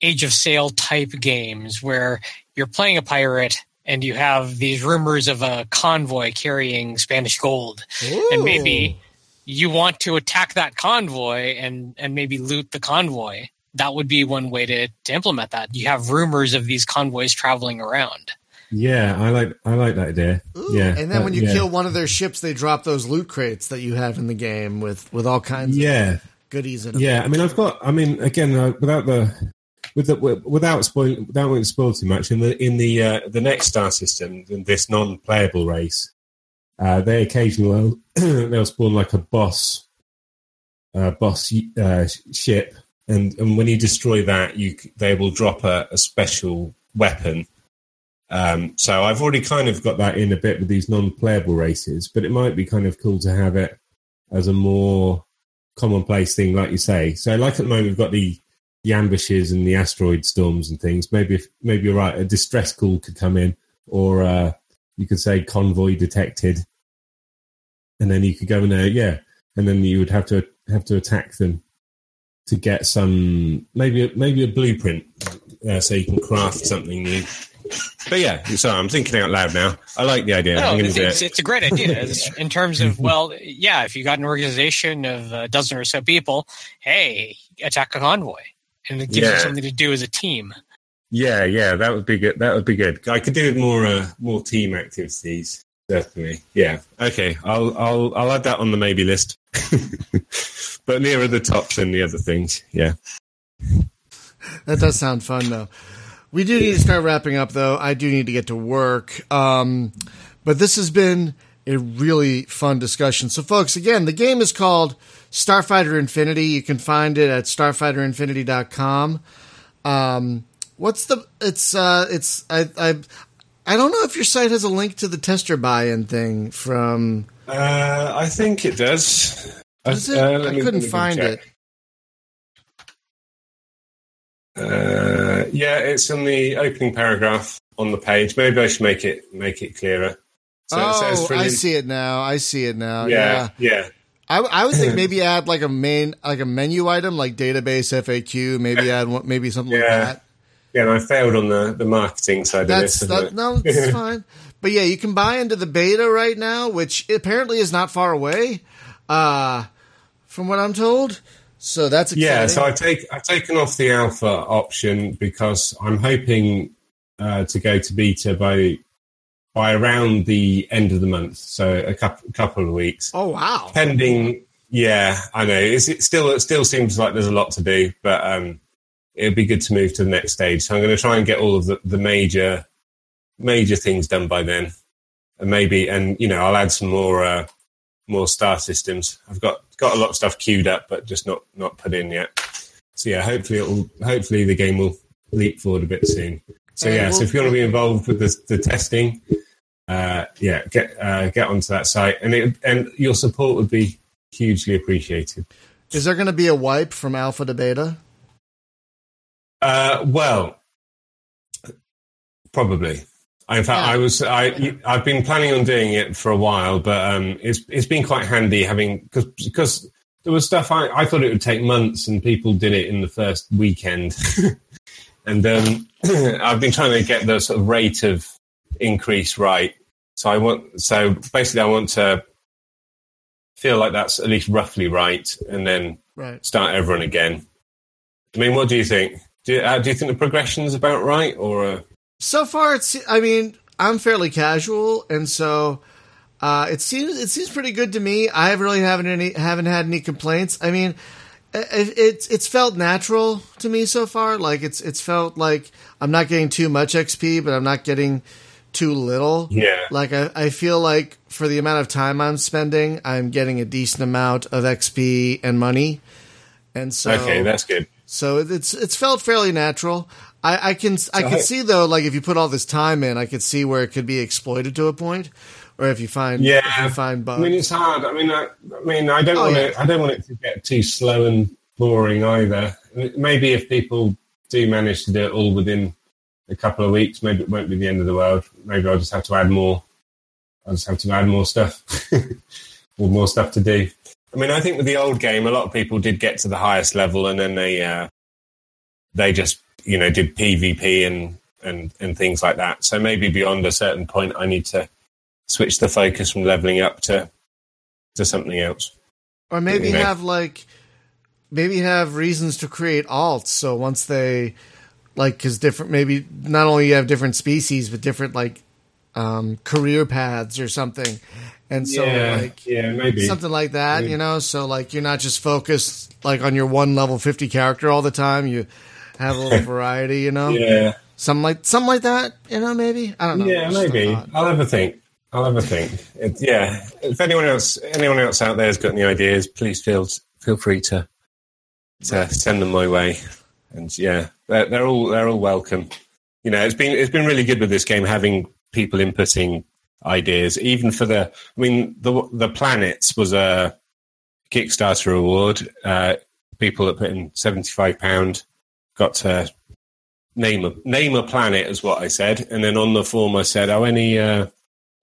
Age of Sail type games where you're playing a pirate and you have these rumors of a convoy carrying Spanish gold. Ooh. And maybe you want to attack that convoy and, and maybe loot the convoy. That would be one way to, to implement that. You have rumors of these convoys traveling around. Yeah, I like I like that idea. Ooh, yeah, and then that, when you yeah. kill one of their ships, they drop those loot crates that you have in the game with, with all kinds yeah. of goodies in them. Yeah, I mean, I've got. I mean, again, uh, without the with the, without spoiling without wanting to spoil too much in the in the uh, the next star system, in this non-playable race, uh, they occasionally they'll spawn like a boss uh, boss uh, ship. And and when you destroy that, you they will drop a, a special weapon. Um, so I've already kind of got that in a bit with these non-playable races, but it might be kind of cool to have it as a more commonplace thing, like you say. So like at the moment, we've got the, the ambushes and the asteroid storms and things. Maybe if, maybe you're right, a distress call could come in, or uh, you could say convoy detected, and then you could go in there, yeah, and then you would have to have to attack them. To get some, maybe maybe a blueprint, uh, so you can craft something new. But yeah, sorry, I'm thinking out loud now. I like the idea. No, I'm it's, it's, it. it's a great idea in terms of, well, yeah, if you got an organization of a dozen or so people, hey, attack a convoy, and it gives yeah. you something to do as a team. Yeah, yeah, that would be good. That would be good. I could do with more uh, more team activities, definitely. Yeah. Okay, I'll I'll I'll add that on the maybe list. But nearer the top than the other things, yeah. That does sound fun, though. We do need to start wrapping up, though. I do need to get to work. Um, but this has been a really fun discussion. So, folks, again, the game is called Starfighter Infinity. You can find it at starfighter infinity dot com. Um, what's the? It's uh, it's I I I don't know if your site has a link to the tester buy-in thing from. Uh, I think it does. I, uh, I couldn't find check. it. Uh, yeah, it's in the opening paragraph on the page. Maybe I should make it make it clearer. So oh, it says I see it now. I see it now. Yeah, yeah. yeah. I, I would think maybe add like a main, like a menu item, like database F A Q. Maybe yeah. add maybe something yeah. like that. Yeah, and I failed on the, the marketing side That's, of this. That, no, it's fine. But yeah, you can buy into the beta right now, which apparently is not far away. Uh From what I'm told, so that's exciting. Yeah. So I take I've taken off the alpha option because I'm hoping uh, to go to beta by by around the end of the month, so a couple couple of weeks. Oh wow! Pending, yeah, I know. It's, it still it still seems like there's a lot to do, but um, it'd be good to move to the next stage. So I'm going to try and get all of the, the major major things done by then, and maybe and you know I'll add some more uh, more star systems. I've got got a lot of stuff queued up, but just not not put in yet. So yeah, hopefully it'll hopefully the game will leap forward a bit soon. So yeah, so if you want to be involved with the, the testing, uh, yeah, get uh, get onto that site, and it, and your support would be hugely appreciated. Is there going to be a wipe from alpha to beta? Uh, well, probably. In fact, yeah. I was I I've been planning on doing it for a while, but um, it's it's been quite handy having because because. There was stuff I, I thought it would take months, and people did it in the first weekend. and um, I've been trying to get the sort of rate of increase right. So I want, so basically, I want to feel like that's at least roughly right, and then right. start everyone again. I mean, what do you think? Do you, uh, do you think the progression is about right, or uh... so far? It's. I mean, I'm fairly casual, and so. Uh, it seems it seems pretty good to me. I really haven't any haven't had any complaints. I mean, it, it it's felt natural to me so far. Like it's it's felt like I'm not getting too much X P, but I'm not getting too little. Yeah. Like I, I feel like for the amount of time I'm spending, I'm getting a decent amount of X P and money. And so okay, that's good. So it's it's felt fairly natural. I, I can so I can I- see though, like if you put all this time in, I could see where it could be exploited to a point. Or if you find, yeah, if you find bugs. I mean, it's hard. I mean, I, I mean, I don't oh, want yeah. it. I don't want it to get too slow and boring either. Maybe if people do manage to do it all within a couple of weeks, maybe it won't be the end of the world. Maybe I'll just have to add more. I'll just have to add more stuff, or more stuff to do. I mean, I think with the old game, a lot of people did get to the highest level, and then they uh, they just you know did PvP and and and things like that. So maybe beyond a certain point, I need to. Switch the focus from leveling up to to something else, or maybe you know. have like maybe have reasons to create alts. So once they like, because different maybe not only you have different species, but different like um, career paths or something, and so yeah, like yeah, maybe something like that. Maybe. You know, so like you're not just focused like on your one level fifty character all the time. You have a little variety. You know, yeah, something like something like that. You know, maybe I don't know. Yeah, maybe I'll have a think. I'll have a think. It, yeah. If anyone else, anyone else out there has got any ideas, please feel feel free to to send them my way. And yeah, they're, they're all they're all welcome. You know, it's been it's been really good with this game having people inputting ideas. Even for the, I mean, the the planets was a Kickstarter award. Uh, people that put in seventy-five pounds got to name a name a planet, is what I said. And then on the form, I said, "Oh, any." Uh,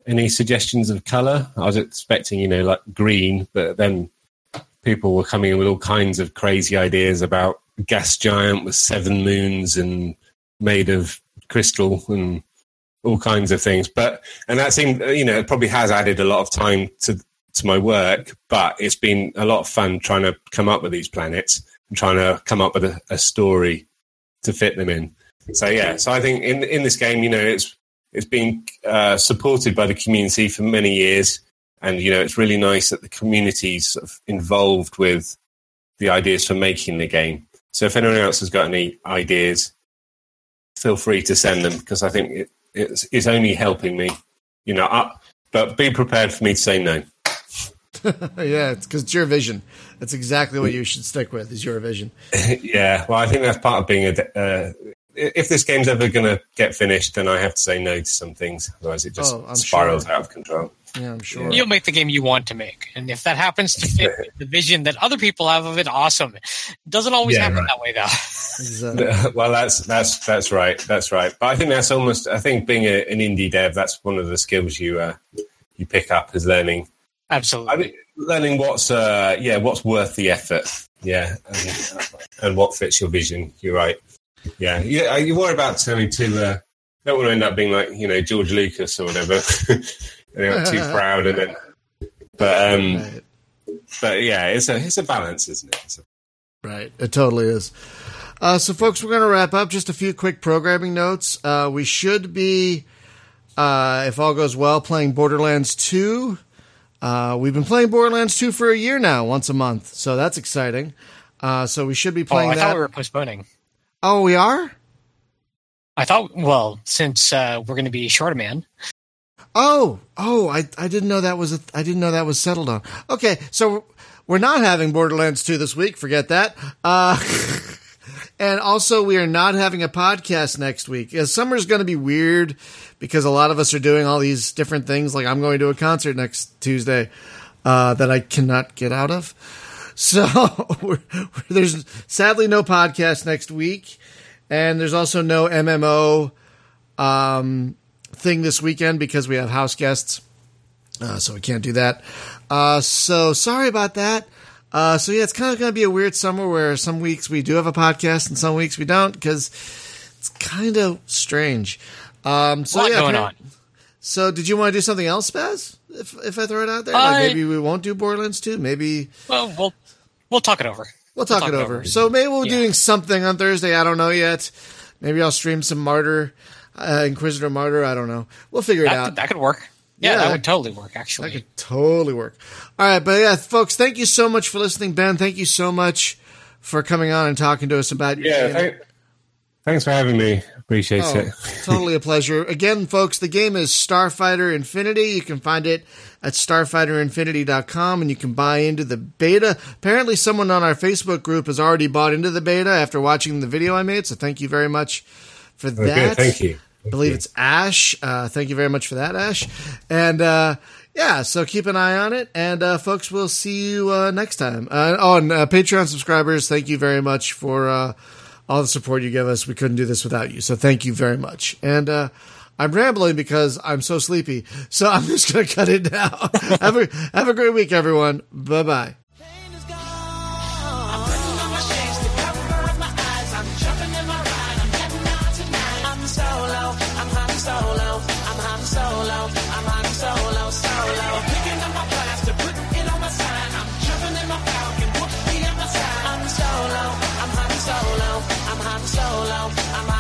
Any suggestions of colour? I was expecting, you know, like green, but then people were coming in with all kinds of crazy ideas about gas giant with seven moons and made of crystal and all kinds of things. But and that seemed, you know, it probably has added a lot of time to to my work. But it's been a lot of fun trying to come up with these planets and trying to come up with a, a story to fit them in. So yeah, so I think in in this game, you know, it's. It's been uh, supported by the community for many years, and you know it's really nice that the community's sort of involved with the ideas for making the game. So if anyone else has got any ideas, feel free to send them because I think it, it's, it's only helping me. You know, I, but be prepared for me to say no. Yeah, because it's, it's your vision. That's exactly what you should stick with is your vision. Yeah, well, I think that's part of being a. De- uh, If this game's ever going to get finished, then I have to say no to some things. Otherwise, it just oh, spirals sure. out of control. Yeah, I'm sure. You'll make the game you want to make. And if that happens to fit the vision that other people have of it, awesome. It doesn't always yeah, happen right. that way, though. Exactly. Well, that's that's that's right. That's right. But I think that's almost... I think being a, an indie dev, that's one of the skills you uh, you pick up is learning. Absolutely. I mean, learning what's uh, yeah what's worth the effort. Yeah. And, and what fits your vision. You're right. Yeah, yeah. You worry about turning too. Uh, don't want to end up being like you know George Lucas or whatever, and you're too proud of it. But um, right. but yeah, it's a it's a balance, isn't it? A- right, it totally is. Uh, so, folks, we're going to wrap up. Just a few quick programming notes. Uh, we should be, uh, if all goes well, playing Borderlands two. Uh, we've been playing Borderlands two for a year now, once a month. So that's exciting. Uh, so we should be playing that. Oh, I that. thought we were postponing. Oh, we are? I thought, well, since uh, we're going to be short a man. Oh, oh, I I didn't know that was a, I didn't know that was settled on. Okay, so we're not having Borderlands two this week. Forget that. Uh, and also, we are not having a podcast next week. Summer's going to be weird because a lot of us are doing all these different things. Like I'm going to a concert next Tuesday uh, that I cannot get out of. So we're, we're, there's sadly no podcast next week, and there's also no M M O um, thing this weekend because we have house guests, uh, so we can't do that. Uh, so sorry about that. Uh, so yeah, it's kind of going to be a weird summer where some weeks we do have a podcast and some weeks we don't because it's kind of strange. Um, so a lot yeah, going on. So did you want to do something else, Spaz? If if I throw it out there, uh, like maybe we won't do Borderlands two. Maybe well, we'll we'll talk it over. We'll talk, we'll talk it, it over. over. So maybe we're yeah. doing something on Thursday. I don't know yet. Maybe I'll stream some Martyr, uh, Inquisitor Martyr. I don't know. We'll figure that, it out. That could work. Yeah, yeah that, that would totally work. Actually, that could totally work. All right, but yeah, folks, thank you so much for listening, Ben. Thank you so much for coming on and talking to us about yeah. Your game. I, thanks for having me. Appreciate oh, it. Totally a pleasure. Again, folks, the game is Starfighter Infinity. You can find it at starfighter infinity dot com, and you can buy into the beta. Apparently, someone on our Facebook group has already bought into the beta after watching the video I made, so thank you very much for that. Okay, thank you. Thank I believe you. It's Ash. Uh, thank you very much for that, Ash. And, uh, yeah, so keep an eye on it, and, uh, folks, we'll see you uh, next time. Uh, oh, and uh, Patreon subscribers, thank you very much for... Uh, all the support you give us. We couldn't do this without you. So thank you very much. And uh, I'm rambling because I'm so sleepy. So I'm just going to cut it now. have, a, have a great week, everyone. Bye-bye. I'm